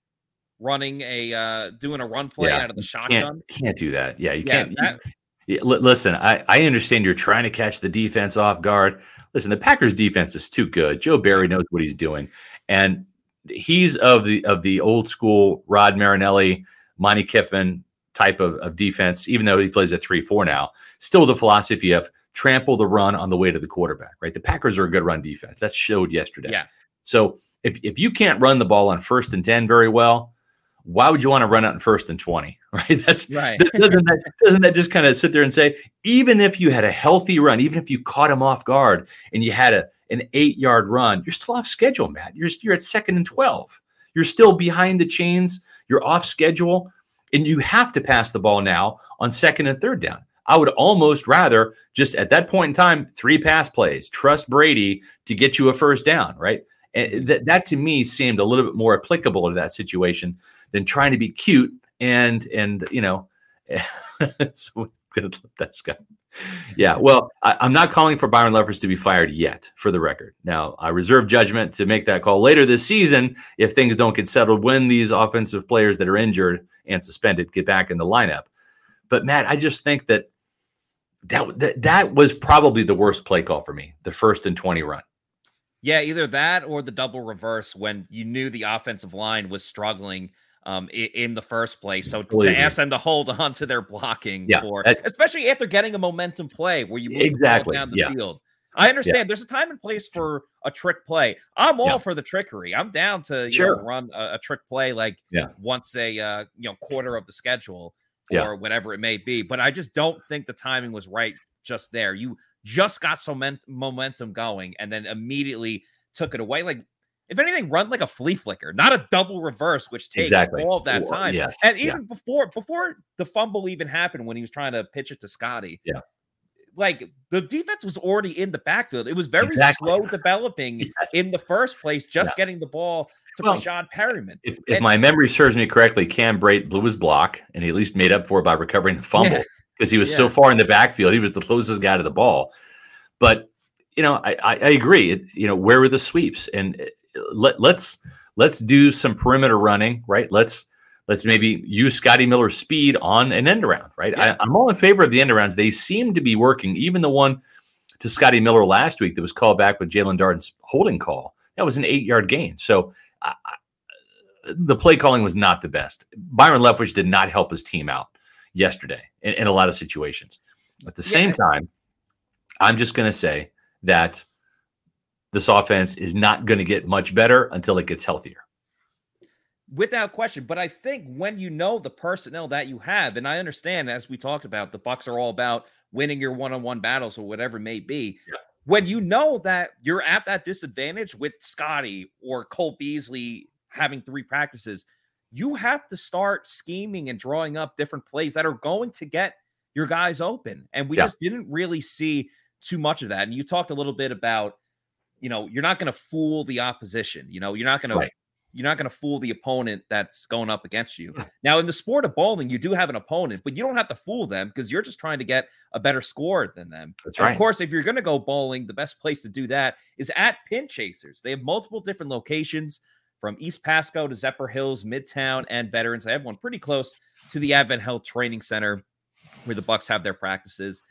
Running a uh, doing a run play yeah, out of the shotgun. Can't, can't do that. Yeah, you yeah, can't. That, you, l- listen, I, I understand you're trying to catch the defense off guard. Listen, the Packers defense is too good. Joe Barry knows what he's doing, and he's of the of the old school Rod Marinelli, Monty Kiffin type of, of defense. Even though he plays a three four now, still the philosophy of trample the run on the way to the quarterback. Right? The Packers are a good run defense. That showed yesterday. Yeah. So if if you can't run the ball on first and ten very well, why would you want to run out in first and twenty, right? That's right. That, doesn't, that, doesn't that just kind of sit there and say, even if you had a healthy run, even if you caught him off guard and you had a, an eight yard run, you're still off schedule, Matt. You're you're at second and twelve. You're still behind the chains. You're off schedule, and you have to pass the ball now on second and third down. I would almost rather just at that point in time, three pass plays, trust Brady to get you a first down, right? And that, that to me seemed a little bit more applicable to that situation than trying to be cute and, and you know, so that's good. Yeah, well, I, I'm not calling for Byron Leftwich to be fired yet, for the record. Now, I reserve judgment to make that call later this season if things don't get settled, when these offensive players that are injured and suspended get back in the lineup. But, Matt, I just think that that, that, that was probably the worst play call for me, the first and twenty run. Yeah, either that or the double reverse when you knew the offensive line was struggling um, in, in the first place. So to ask them to hold on to their blocking, yeah, for, that, especially after getting a momentum play where you move exactly the ball down the yeah. field. I understand yeah. there's a time and place for a trick play. I'm all yeah. for the trickery. I'm down to you sure. know, run a, a trick play like yeah. once a uh, you know quarter of the schedule or yeah. whatever it may be. But I just don't think the timing was right just there. You just got some men- momentum going and then immediately took it away. Like, if anything, run like a flea flicker, not a double reverse, which takes exactly. all of that or, time. Yes. And even yeah. before before the fumble even happened, when he was trying to pitch it to Scotty, yeah, like the defense was already in the backfield. It was very exactly. slow developing yes. in the first place, just yeah. getting the ball to well, Breshad Perriman. If, if and, my memory serves me correctly, Cam Brate blew his block, and he at least made up for it by recovering the fumble. Yeah. Because he was yeah. so far in the backfield, he was the closest guy to the ball. But you know, I, I, I agree. It, you know, where were the sweeps? And let, let's let's do some perimeter running, right? Let's let's maybe use Scotty Miller's speed on an end around, right? Yeah. I, I'm all in favor of the end arounds. They seem to be working. Even the one to Scotty Miller last week that was called back with Jalen Darden's holding call, that was an eight yard gain. So I, I, the play calling was not the best. Byron Leftwich did not help his team out yesterday in, in a lot of situations. At the yeah. same time, I'm just going to say that this offense is not going to get much better until it gets healthier. Without question. But I think when you know the personnel that you have, and I understand, as we talked about, the Bucs are all about winning your one-on-one battles or whatever it may be. Yeah. When you know that you're at that disadvantage with Scotty or Cole Beasley having three practices, you have to start scheming and drawing up different plays that are going to get your guys open. And we yeah. just didn't really see too much of that. And you talked a little bit about, you know, you're not going to fool the opposition. You know, you're not going right. to, you're not going to fool the opponent that's going up against you. Now, in the sport of bowling, you do have an opponent, but you don't have to fool them because you're just trying to get a better score than them. That's right. Of course, if you're going to go bowling, the best place to do that is at Pin Chasers. They have multiple different locations from East Pasco to Zephyr Hills, Midtown, and Veterans. They have one pretty close to the Advent Health Training Center where the Bucks have their practices.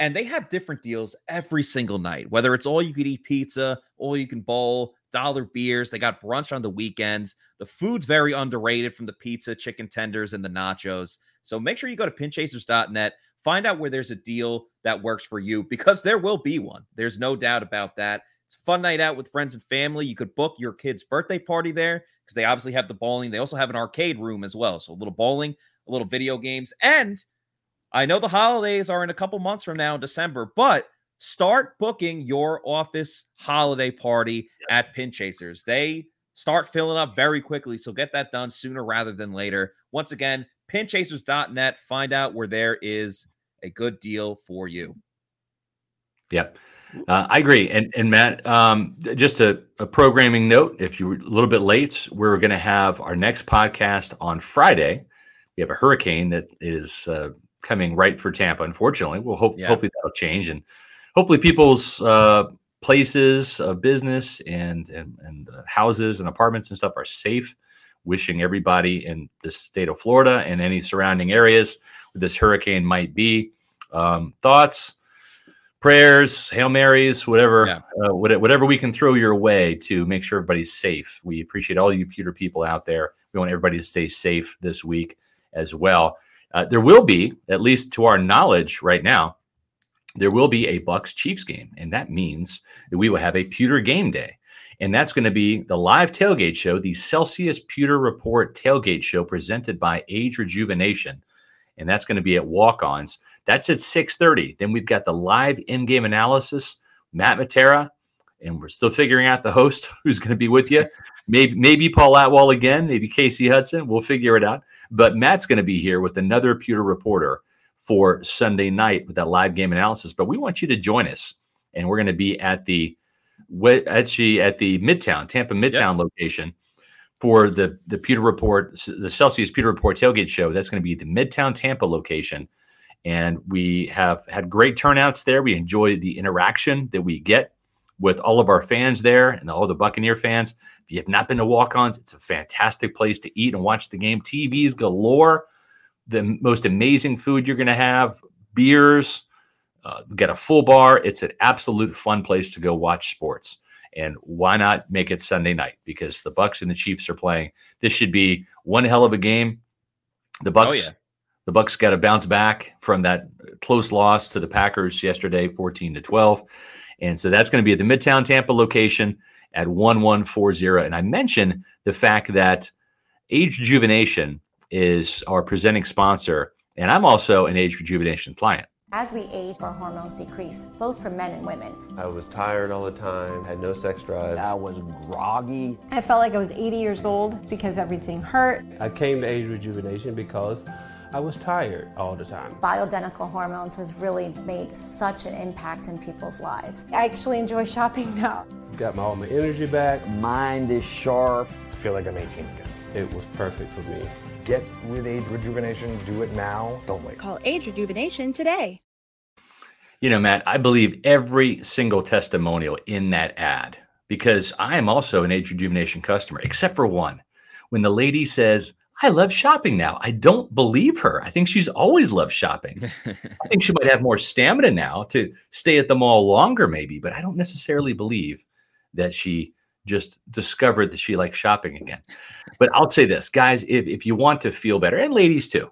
And they have different deals every single night, whether it's all-you-can-eat pizza, all-you-can bowl, dollar beers. They got brunch on the weekends. The food's very underrated, from the pizza, chicken tenders, and the nachos. So make sure you go to pinchasers dot net. Find out where there's a deal that works for you, because there will be one. There's no doubt about that. It's a fun night out with friends and family. You could book your kid's birthday party there because they obviously have the bowling. They also have an arcade room as well. So a little bowling, a little video games, and I know the holidays are in a couple months from now in December, but start booking your office holiday party at Pin Chasers. They start filling up very quickly, so get that done sooner rather than later. Once again, pinchasers dot net. Find out where there is a good deal for you. Yep, uh, I agree. And and Matt, um, just a, a programming note, if you're a little bit late, we're going to have our next podcast on Friday. We have a hurricane that is uh, – coming right for Tampa, unfortunately. We'll hope, yeah. hopefully that'll change, and hopefully people's uh, places of uh, business and and, and uh, houses and apartments and stuff are safe. Wishing everybody in the state of Florida and any surrounding areas where this hurricane might be um, thoughts, prayers, Hail Marys, whatever, yeah. uh, whatever we can throw your way to make sure everybody's safe. We appreciate all you Pewter people out there. We want everybody to stay safe this week as well. Uh, there will be, at least to our knowledge right now, there will be a Bucks-Chiefs game, and that means that we will have a Pewter game day. And that's going to be the live tailgate show, the Celsius Pewter Report tailgate show presented by Age Rejuvenation, and that's going to be at Walk-Ons. That's at six thirty. Then we've got the live in-game analysis, Matt Matera, and we're still figuring out the host who's going to be with you. Maybe, maybe Paul Atwall again, maybe Casey Hudson. We'll figure it out. But Matt's going to be here with another Pewter Reporter for Sunday night with that live game analysis. But we want you to join us, and we're going to be at the actually at the Midtown Tampa Midtown yep. location for the the Pewter Report, the Celsius Pewter Report tailgate show. That's going to be the Midtown Tampa location, and we have had great turnouts there. We enjoy the interaction that we get with all of our fans there and all the Buccaneer fans. If you have not been to Walk-Ons, it's a fantastic place to eat and watch the game. T Vs galore, the most amazing food you're going to have, beers, uh, get a full bar. It's an absolute fun place to go watch sports. And why not make it Sunday night? Because the Bucks and the Chiefs are playing. This should be one hell of a game. The Bucks, oh, yeah. the Bucks got to bounce back from that close loss to the Packers yesterday, fourteen to twelve. And so that's going to be at the Midtown Tampa location at eleven forty. And I mentioned the fact that Age Rejuvenation is our presenting sponsor, and I'm also an Age Rejuvenation client. As we age, our hormones decrease, both for men and women. I was tired all the time, had no sex drive. I was groggy. I felt like I was eighty years old because everything hurt. I came to Age Rejuvenation because I was tired all the time. Bioidentical hormones has really made such an impact in people's lives. I actually enjoy shopping now. Got my all my energy back. Mind is sharp. I feel like I'm eighteen again. It was perfect for me. Get with Age Rejuvenation. Do it now. Don't wait. Call Age Rejuvenation today. You know, Matt, I believe every single testimonial in that ad, because I am also an Age Rejuvenation customer, except for one. When the lady says, I love shopping now. I don't believe her. I think she's always loved shopping. I think she might have more stamina now to stay at the mall longer maybe, but I don't necessarily believe that she just discovered that she likes shopping again. But I'll say this, guys, if, if you want to feel better, and ladies too,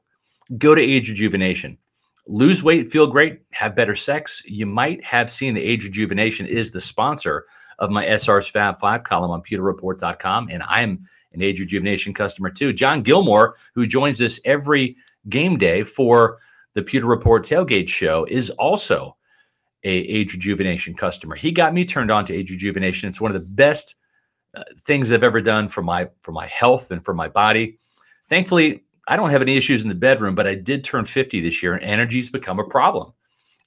go to Age Rejuvenation. Lose weight, feel great, have better sex. You might have seen that Age Rejuvenation is the sponsor of my S R's Fab Five column on pewter report dot com, and I'm an Age Rejuvenation customer too. John Gilmore, who joins us every game day for the Pewter Report tailgate show, is also a Age Rejuvenation customer. He got me turned on to Age Rejuvenation. It's one of the best uh, things I've ever done for my for my health and for my body. Thankfully, I don't have any issues in the bedroom, but I did turn fifty this year, and energy's become a problem.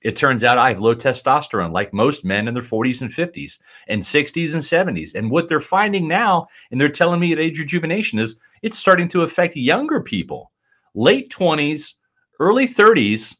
It turns out I have low testosterone, like most men in their forties and fifties and sixties and seventies. And what they're finding now, and they're telling me at age rejuvenation, is it's starting to affect younger people. Late twenties, early thirties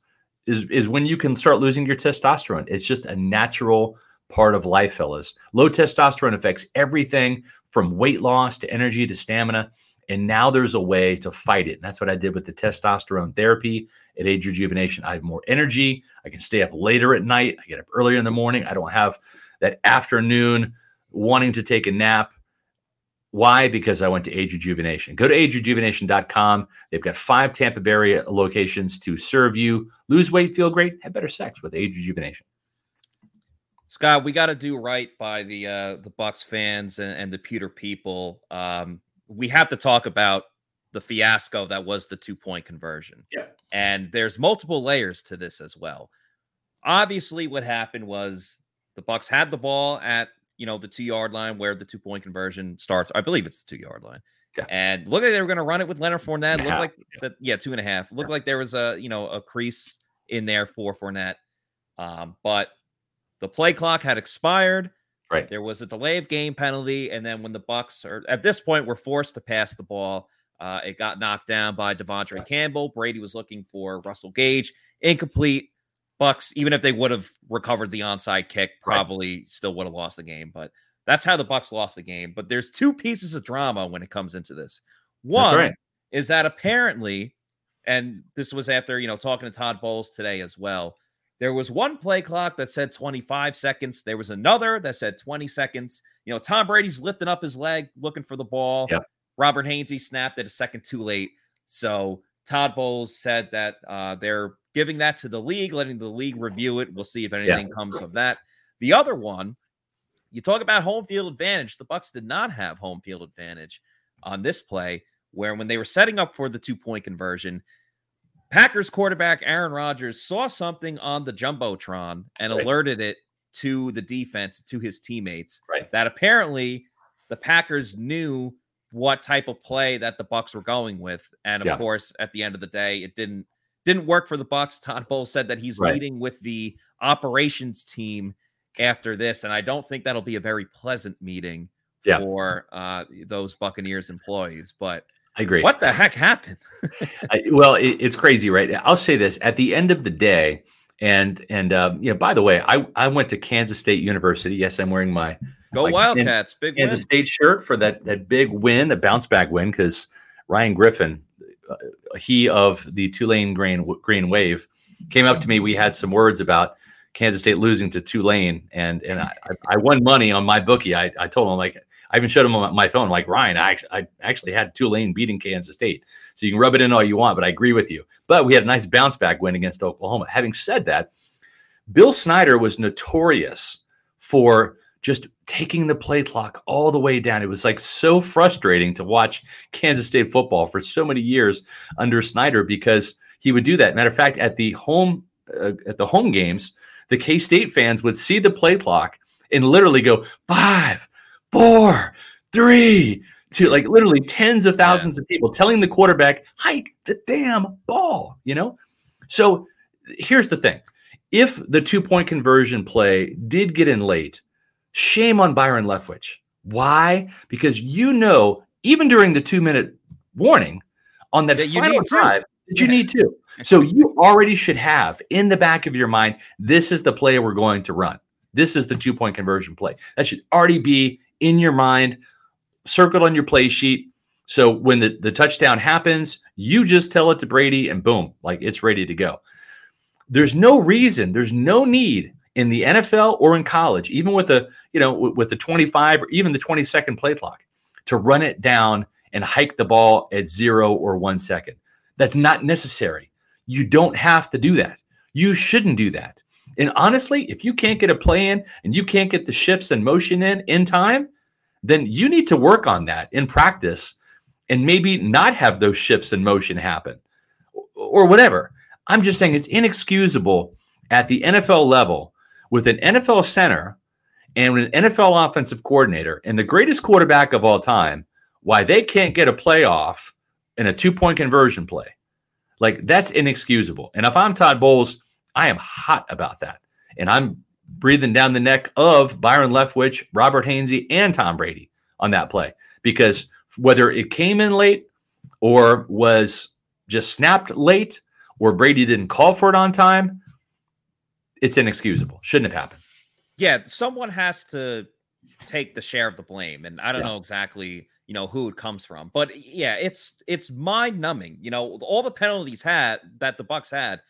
is, is when you can start losing your testosterone. It's just a natural part of life, fellas. Low testosterone affects everything from weight loss to energy to stamina. And now there's a way to fight it. And that's what I did with the testosterone therapy at age rejuvenation. I have more energy. I can stay up later at night. I get up earlier in the morning. I don't have that afternoon wanting to take a nap. Why? Because I went to Age Rejuvenation. Go to age rejuvenation dot com. They've got five Tampa Bay area locations to serve you. Lose weight, feel great, have better sex with Age Rejuvenation. Scott, we got to do right by the uh, the Bucs fans and, and the Pewter people. Um, we have to talk about the fiasco that was the two-point conversion. Yeah. And there's multiple layers to this as well. Obviously, what happened was the Bucs had the ball at, you know, the two-yard line where the two-point conversion starts. I believe it's the two-yard line. Yeah. And look like they were going to run it with Leonard Fournette. Looked half. like that, yeah, two and a half. Looked yeah. like there was a, you know, a crease in there for Fournette. Um, but the play clock had expired. Right. There was a delay of game penalty, and then when the Bucs are at this point were forced to pass the ball, uh, it got knocked down by Devondre right. Campbell. Brady was looking for Russell Gage. Incomplete. Bucs, even if they would have recovered the onside kick, probably right. still would have lost the game. But that's how the Bucs lost the game. But there's two pieces of drama when it comes into this. One right. is that apparently, and this was after, you know, talking to Todd Bowles today as well, there was one play clock that said twenty-five seconds. There was another that said twenty seconds. You know, Tom Brady's lifting up his leg, looking for the ball. Yep. Robert Hainsey snapped it a second too late. So Todd Bowles said that uh, they're giving that to the league, letting the league review it. We'll see if anything yeah. comes of that. The other one, you talk about home field advantage. The Bucs did not have home field advantage on this play, where when they were setting up for the two-point conversion, Packers quarterback Aaron Rodgers saw something on the Jumbotron and right. alerted it to the defense, to his teammates, right. that apparently the Packers knew what type of play that the Bucs were going with. And, of yeah. course, at the end of the day, it didn't didn't work for the Bucs. Todd Bowles said that he's right. meeting with the operations team after this, and I don't think that'll be a very pleasant meeting yeah. for uh, those Buccaneers employees, but I agree. What the heck happened? I, well, it, it's crazy, right? I'll say this at the end of the day. And, and, um, you know, by the way, I, I went to Kansas State University. Yes. I'm wearing my Go my Wildcats, big Kansas win. State shirt for that, that big win, a bounce back win. Cause Ryan Griffin, uh, he of the Tulane green, green wave came up to me. We had some words about Kansas State losing to Tulane, and, and I, I won money on my bookie. I, I told him, like, I even showed him on my phone, like, Ryan, I actually, I actually had Tulane beating Kansas State. So you can rub it in all you want, but I agree with you. But we had a nice bounce back win against Oklahoma. Having said that, Bill Snyder was notorious for just taking the play clock all the way down. It was like so frustrating to watch Kansas State football for so many years under Snyder, because he would do that. Matter of fact, at the home uh, at the home games, the K-State fans would see the play clock and literally go, five, four, three, two, like literally tens of thousands yeah. of people telling the quarterback, hike the damn ball, you know? So here's the thing. If the two-point conversion play did get in late, shame on Byron Leftwich. Why? Because you know, even during the two-minute warning on that, that final drive, that you yeah. need to. So you already should have in the back of your mind, this is the play we're going to run. This is the two-point conversion play. That should already be in your mind, circled on your play sheet. So when the, the touchdown happens, you just tell it to Brady and boom, like it's ready to go. There's no reason, there's no need in the N F L or in college, even with the, you know, with the twenty-five or even the twenty-second play clock, to run it down and hike the ball at zero or one second. That's not necessary. You don't have to do that. You shouldn't do that. And honestly, if you can't get a play in and you can't get the shifts and motion in in time, then you need to work on that in practice and maybe not have those shifts and motion happen or whatever. I'm just saying it's inexcusable at the N F L level with an N F L center and an N F L offensive coordinator and the greatest quarterback of all time, why they can't get a playoff and a two-point conversion play. Like, that's inexcusable. And if I'm Todd Bowles, I am hot about that. And I'm breathing down the neck of Byron Leftwich, Robert Hainsey, and Tom Brady on that play. Because whether it came in late or was just snapped late or Brady didn't call for it on time, it's inexcusable. Shouldn't have happened. Yeah, someone has to take the share of the blame. And I don't yeah. know exactly, you know, who it comes from. But, yeah, it's it's mind-numbing. You know, all the penalties had that the Bucs had,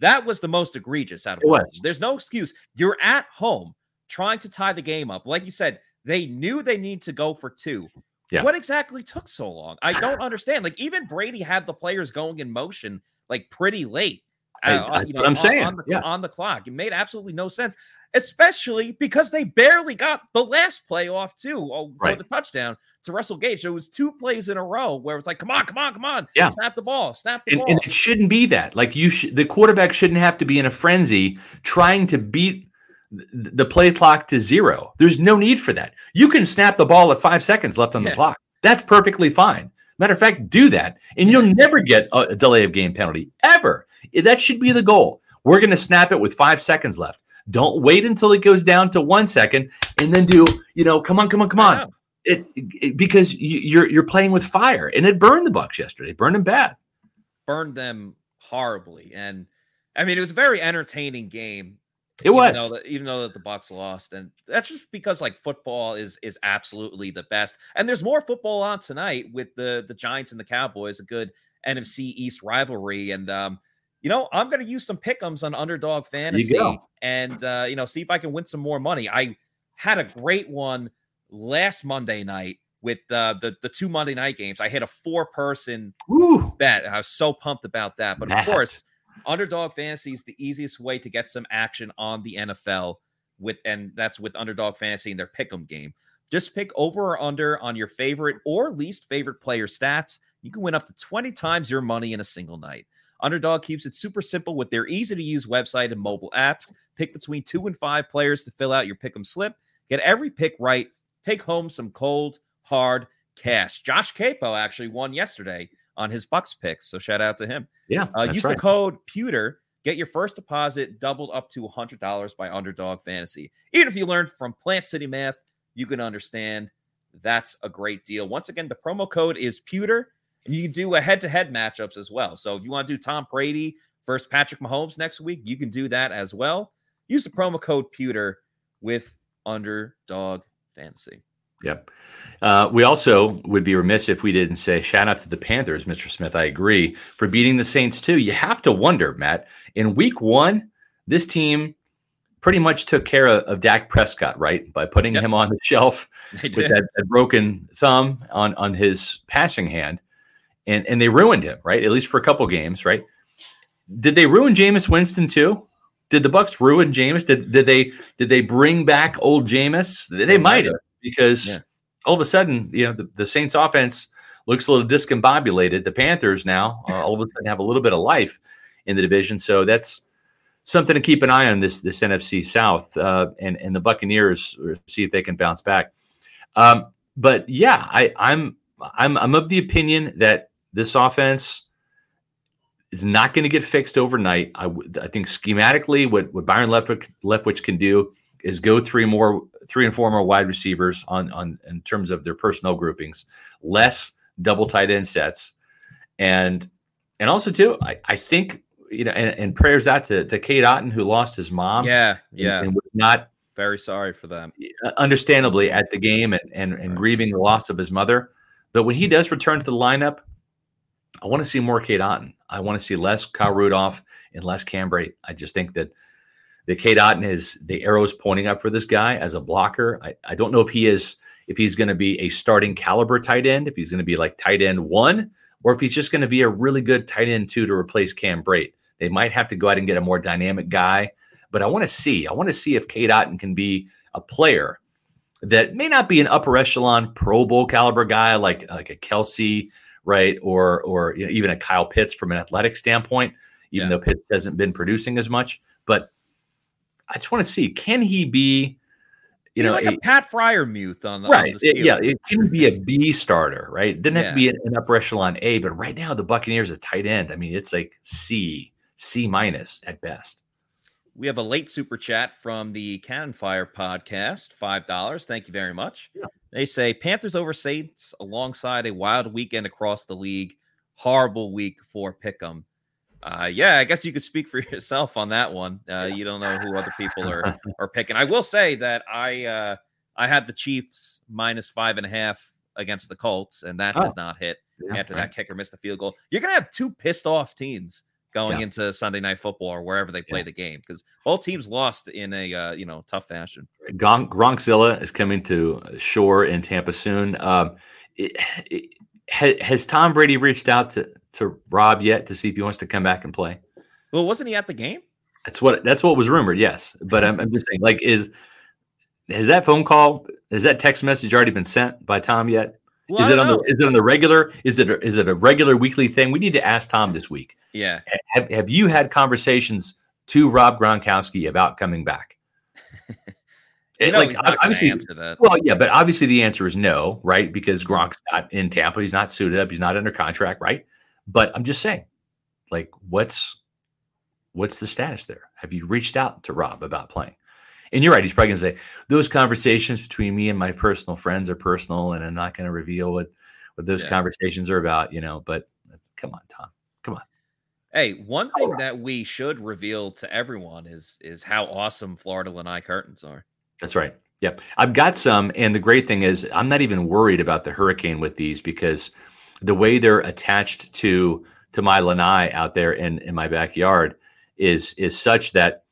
that was the most egregious out of all. There's no excuse. You're at home trying to tie the game up. Like you said, they knew they need to go for two. Yeah. What exactly took so long? I don't understand. Like, even Brady had the players going in motion, like, pretty late. I, I, you know, I'm on, saying on the, yeah. on the clock. It made absolutely no sense, especially because they barely got the last play off too for right. the touchdown to Russell Gage. It was two plays in a row where it's like, come on, come on, come on, yeah. snap the ball, snap the and, ball. And it shouldn't be that. Like, you, sh- the quarterback shouldn't have to be in a frenzy trying to beat th- the play clock to zero. There's no need for that. You can snap the ball at five seconds left on yeah. the clock. That's perfectly fine. Matter of fact, do that, and you'll never get a delay of game penalty ever. That should be the goal. We're going to snap it with five seconds left. Don't wait until it goes down to one second and then do, you know, come on, come on, come on. It, it because you, you're you're playing with fire, and it burned the Bucs yesterday. Burned them bad. Burned them horribly, and I mean, it was a very entertaining game. It was, even though, that, even though that the Bucs lost, and that's just because like football is is absolutely the best. And there's more football on tonight with the the Giants and the Cowboys, a good N F C East rivalry, and um. You know, I'm going to use some pick'ems on Underdog Fantasy and, uh, you know, see if I can win some more money. I had a great one last Monday night with uh, the, the two Monday night games. I hit a four-person Woo. bet. I was so pumped about that. But, Matt. of course, Underdog Fantasy is the easiest way to get some action on the N F L, with, and that's with Underdog Fantasy and their pick'em game. Just pick over or under on your favorite or least favorite player stats. You can win up to twenty times your money in a single night. Underdog keeps it super simple with their easy-to-use website and mobile apps. Pick between two and five players to fill out your pick'em slip. Get every pick right. Take home some cold, hard cash. Josh Capo actually won yesterday on his Bucs picks, so shout out to him. Yeah, uh, use right. the code PEWTER. Get your first deposit doubled up to one hundred dollars by Underdog Fantasy. Even if you learned from Plant City Math, you can understand that's a great deal. Once again, the promo code is PEWTER. You can do a head-to-head matchups as well. So if you want to do Tom Brady versus Patrick Mahomes next week, you can do that as well. Use the promo code PEWTER with Underdog Fantasy. Yep. Uh, we also would be remiss if we didn't say shout out to the Panthers, Mister Smith. I agree, for beating the Saints too. You have to wonder, Matt, in week one, this team pretty much took care of, of Dak Prescott, right? By putting yep. him on the shelf with that, that broken thumb on, on his passing hand. And and they ruined him, right? At least for a couple games, right? Did they ruin Jameis Winston too? Did the Bucs ruin Jameis? Did did they did they bring back old Jameis? They, they might have, because yeah. all of a sudden, you know, the, the Saints offense looks a little discombobulated. The Panthers now uh, all of a sudden have a little bit of life in the division, so that's something to keep an eye on this this N F C South uh, and and the Buccaneers, see if they can bounce back. Um, but yeah, I, I'm I'm I'm of the opinion that this offense is not going to get fixed overnight. I, w- I think schematically what, what Byron Leftwich, Leftwich can do is go three more, three and four more wide receivers on, on in terms of their personnel groupings, less double tight end sets. And and also, too, I, I think, you know, and, and prayers out to, to Kate Otten, who lost his mom. Yeah, yeah. And, and was not very sorry for them. Understandably at the game and, and, and right. grieving the loss of his mother. But when he does return to the lineup, I want to see more Cade Otton. I want to see less Kyle Rudolph and less Cam Brate. I just think that the Cade Otton is the arrows pointing up for this guy as a blocker. I, I don't know if he is if he's going to be a starting caliber tight end, if he's going to be like tight end one, or if he's just going to be a really good tight end two to replace Cam Brate. They might have to go out and get a more dynamic guy. But I want to see. I want to see if Cade Otton can be a player that may not be an upper echelon Pro Bowl caliber guy like like a Kelsey. Right, or or you know, even a Kyle Pitts from an athletic standpoint, even yeah. though Pitts hasn't been producing as much. But I just want to see, can he be You know, like a it, Pat Freiermuth on the right. On the it, yeah, it didn't be a B starter, right? It didn't yeah. have to be an, an upper echelon A, but right now the Buccaneers are tight end. I mean, it's like C, C minus at best. We have a late super chat from the Cannon Fire podcast, five dollars. Thank you very much. Yeah. They say Panthers over Saints alongside a wild weekend across the league. Horrible week for Pick'em. Uh, yeah, I guess you could speak for yourself on that one. Uh, you don't know who other people are are picking. I will say that I uh, I had the Chiefs minus five and a half against the Colts, and that oh. did not hit yeah, after right. that kicker missed the field goal. You're going to have two pissed off teams going yeah. into Sunday Night Football or wherever they play yeah. the game because both teams lost in a uh, you know tough fashion. Gronk, Gronkzilla is coming to shore in Tampa soon. Um, it, it, has Tom Brady reached out to, to Rob yet to see if he wants to come back and play? Well, wasn't he at the game? That's what that's what was rumored, yes. But I'm, I'm just saying, like, is has that phone call, has that text message already been sent by Tom yet? Well, is it on know. the is it on the regular? Is it is it a regular weekly thing? We need to ask Tom this week. Yeah. Have have you had conversations to Rob Gronkowski about coming back? It, no, like, obviously, answer that. Well, yeah, but obviously the answer is no, right? Because Gronk's not in Tampa. He's not suited up. He's not under contract, right? But I'm just saying, like, what's what's the status there? Have you reached out to Rob about playing? And you're right. He's probably going to say, those conversations between me and my personal friends are personal, and I'm not going to reveal what, what those yeah. conversations are about, you know. But come on, Tom. Come on. Hey, one thing right. that we should reveal to everyone is is how awesome Florida Lanai curtains are. That's right. Yep. I've got some. And the great thing is I'm not even worried about the hurricane with these because the way they're attached to to my lanai out there in, in my backyard is is such that,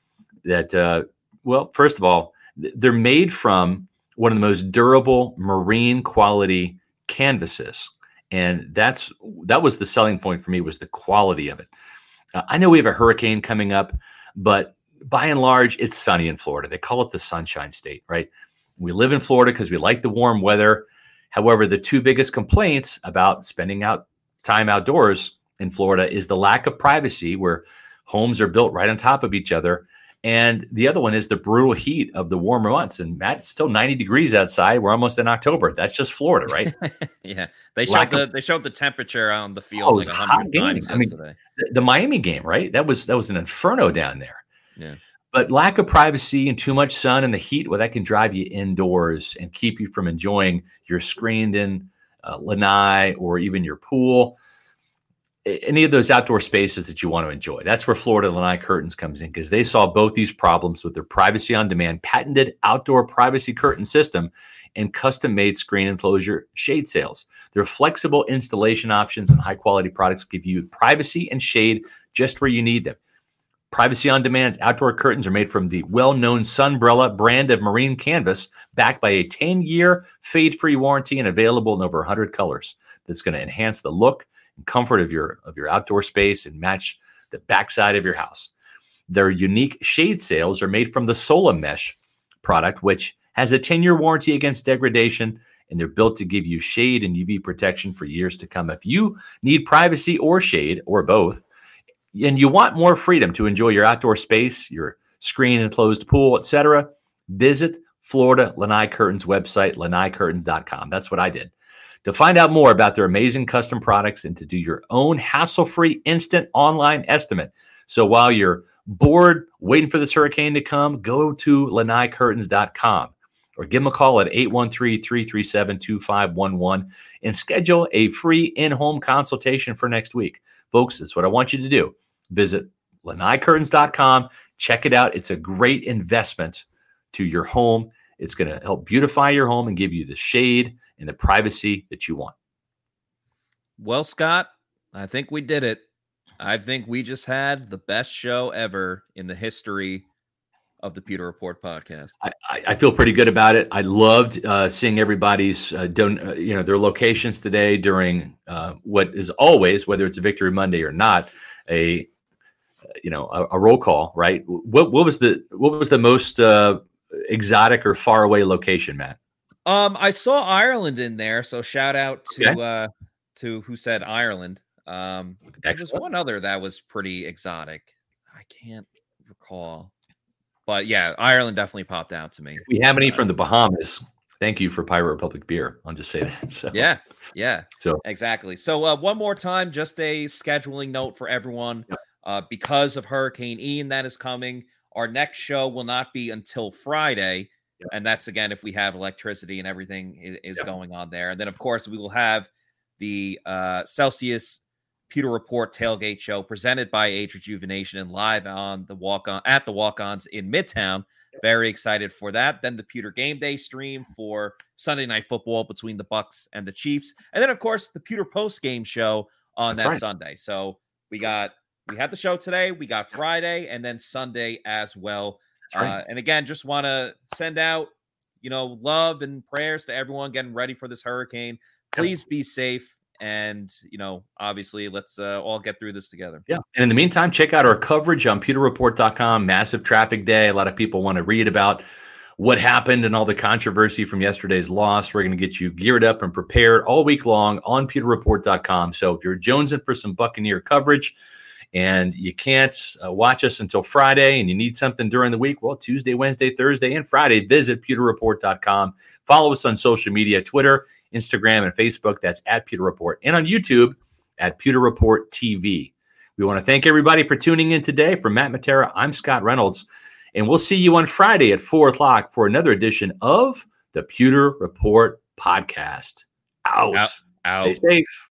that uh, well, first of all, they're made from one of the most durable marine quality canvases. And that's that was the selling point for me was the quality of it. Uh, I know we have a hurricane coming up, but by and large, it's sunny in Florida. They call it the Sunshine State, right? We live in Florida because we like the warm weather. However, the two biggest complaints about spending out time outdoors in Florida is the lack of privacy where homes are built right on top of each other. And the other one is the brutal heat of the warmer months. And Matt, it's still ninety degrees outside. We're almost in October. That's just Florida, right? yeah. They showed, the, of, they showed the temperature on the field oh, like one hundred times yesterday. I mean, the, the Miami game, right? That was, that was an inferno down there. Yeah. But lack of privacy and too much sun and the heat, well, that can drive you indoors and keep you from enjoying your screened-in uh, lanai or even your pool, any of those outdoor spaces that you want to enjoy. That's where Florida Lanai Curtains comes in because they solve both these problems with their privacy-on-demand patented outdoor privacy curtain system and custom-made screen enclosure shade sails. Their flexible installation options and high-quality products give you privacy and shade just where you need them. Privacy on Demand's outdoor curtains are made from the well-known Sunbrella brand of marine canvas, backed by a ten-year fade-free warranty and available in over one hundred colors. That's going to enhance the look and comfort of your of your outdoor space and match the backside of your house. Their unique shade sails are made from the Sola Mesh product, which has a ten-year warranty against degradation, and they're built to give you shade and U V protection for years to come. If you need privacy or shade or both, and you want more freedom to enjoy your outdoor space, your screen enclosed pool, et cetera, visit Florida Lanai Curtains website, lanai curtains dot com. That's what I did. To find out more about their amazing custom products and to do your own hassle-free instant online estimate. So while you're bored waiting for this hurricane to come, go to lanai curtains dot com or give them a call at eight one three, three three seven, two five one one and schedule a free in-home consultation for next week. Folks, that's what I want you to do. Visit lanai curtains dot com. Check it out. It's a great investment to your home. It's going to help beautify your home and give you the shade and the privacy that you want. Well, Scott, I think we did it. I think we just had the best show ever in the history of the Pewter Report podcast. I, I feel pretty good about it. I loved uh, seeing everybody's, uh, don- uh, you know, their locations today during uh, what is always, whether it's a Victory Monday or not, a, you know, a, a roll call, right? What what was the what was the most uh, exotic or faraway location, Matt? Um, I saw Ireland in there, so shout out to okay. uh, to who said Ireland. Um, there was one other that was pretty exotic. I can't recall. But yeah, Ireland definitely popped out to me. If we have any uh, from the Bahamas, thank you for Pirate Republic beer. I'll just say that. So yeah, yeah, so exactly. So uh, one more time, just a scheduling note for everyone. Yep. Uh, because of Hurricane Ian that is coming, our next show will not be until Friday. Yep. And that's, again, if we have electricity and everything is, is yep. going on there. And then, of course, we will have the uh, Celsius Pewter Report tailgate show presented by Age Rejuvenation and live on the walk on at the walk-ons in Midtown. Very excited for that. Then the Pewter Game Day stream for Sunday Night Football between the Bucs and the Chiefs. And then, of course, the Pewter Post Game Show on That's that right. Sunday. So we got we had the show today. We got Friday and then Sunday as well. Uh, right. And again, just want to send out, you know, love and prayers to everyone getting ready for this hurricane. Please be safe. And, you know, obviously, let's uh, all get through this together. Yeah. And in the meantime, check out our coverage on pewter report dot com. Massive traffic day. A lot of people want to read about what happened and all the controversy from yesterday's loss. We're going to get you geared up and prepared all week long on pewter report dot com. So if you're jonesing for some Buccaneer coverage, and you can't uh, watch us until Friday, and you need something during the week, well, Tuesday, Wednesday, Thursday, and Friday, visit pewter report dot com. Follow us on social media, Twitter, Instagram, and Facebook. That's at Pewter Report. And on YouTube, at Pewter Report T V. We want to thank everybody for tuning in today. For Matt Matera, I'm Scott Reynolds, and we'll see you on Friday at four o'clock for another edition of the Pewter Report Podcast. Out. Out. Out. Stay safe.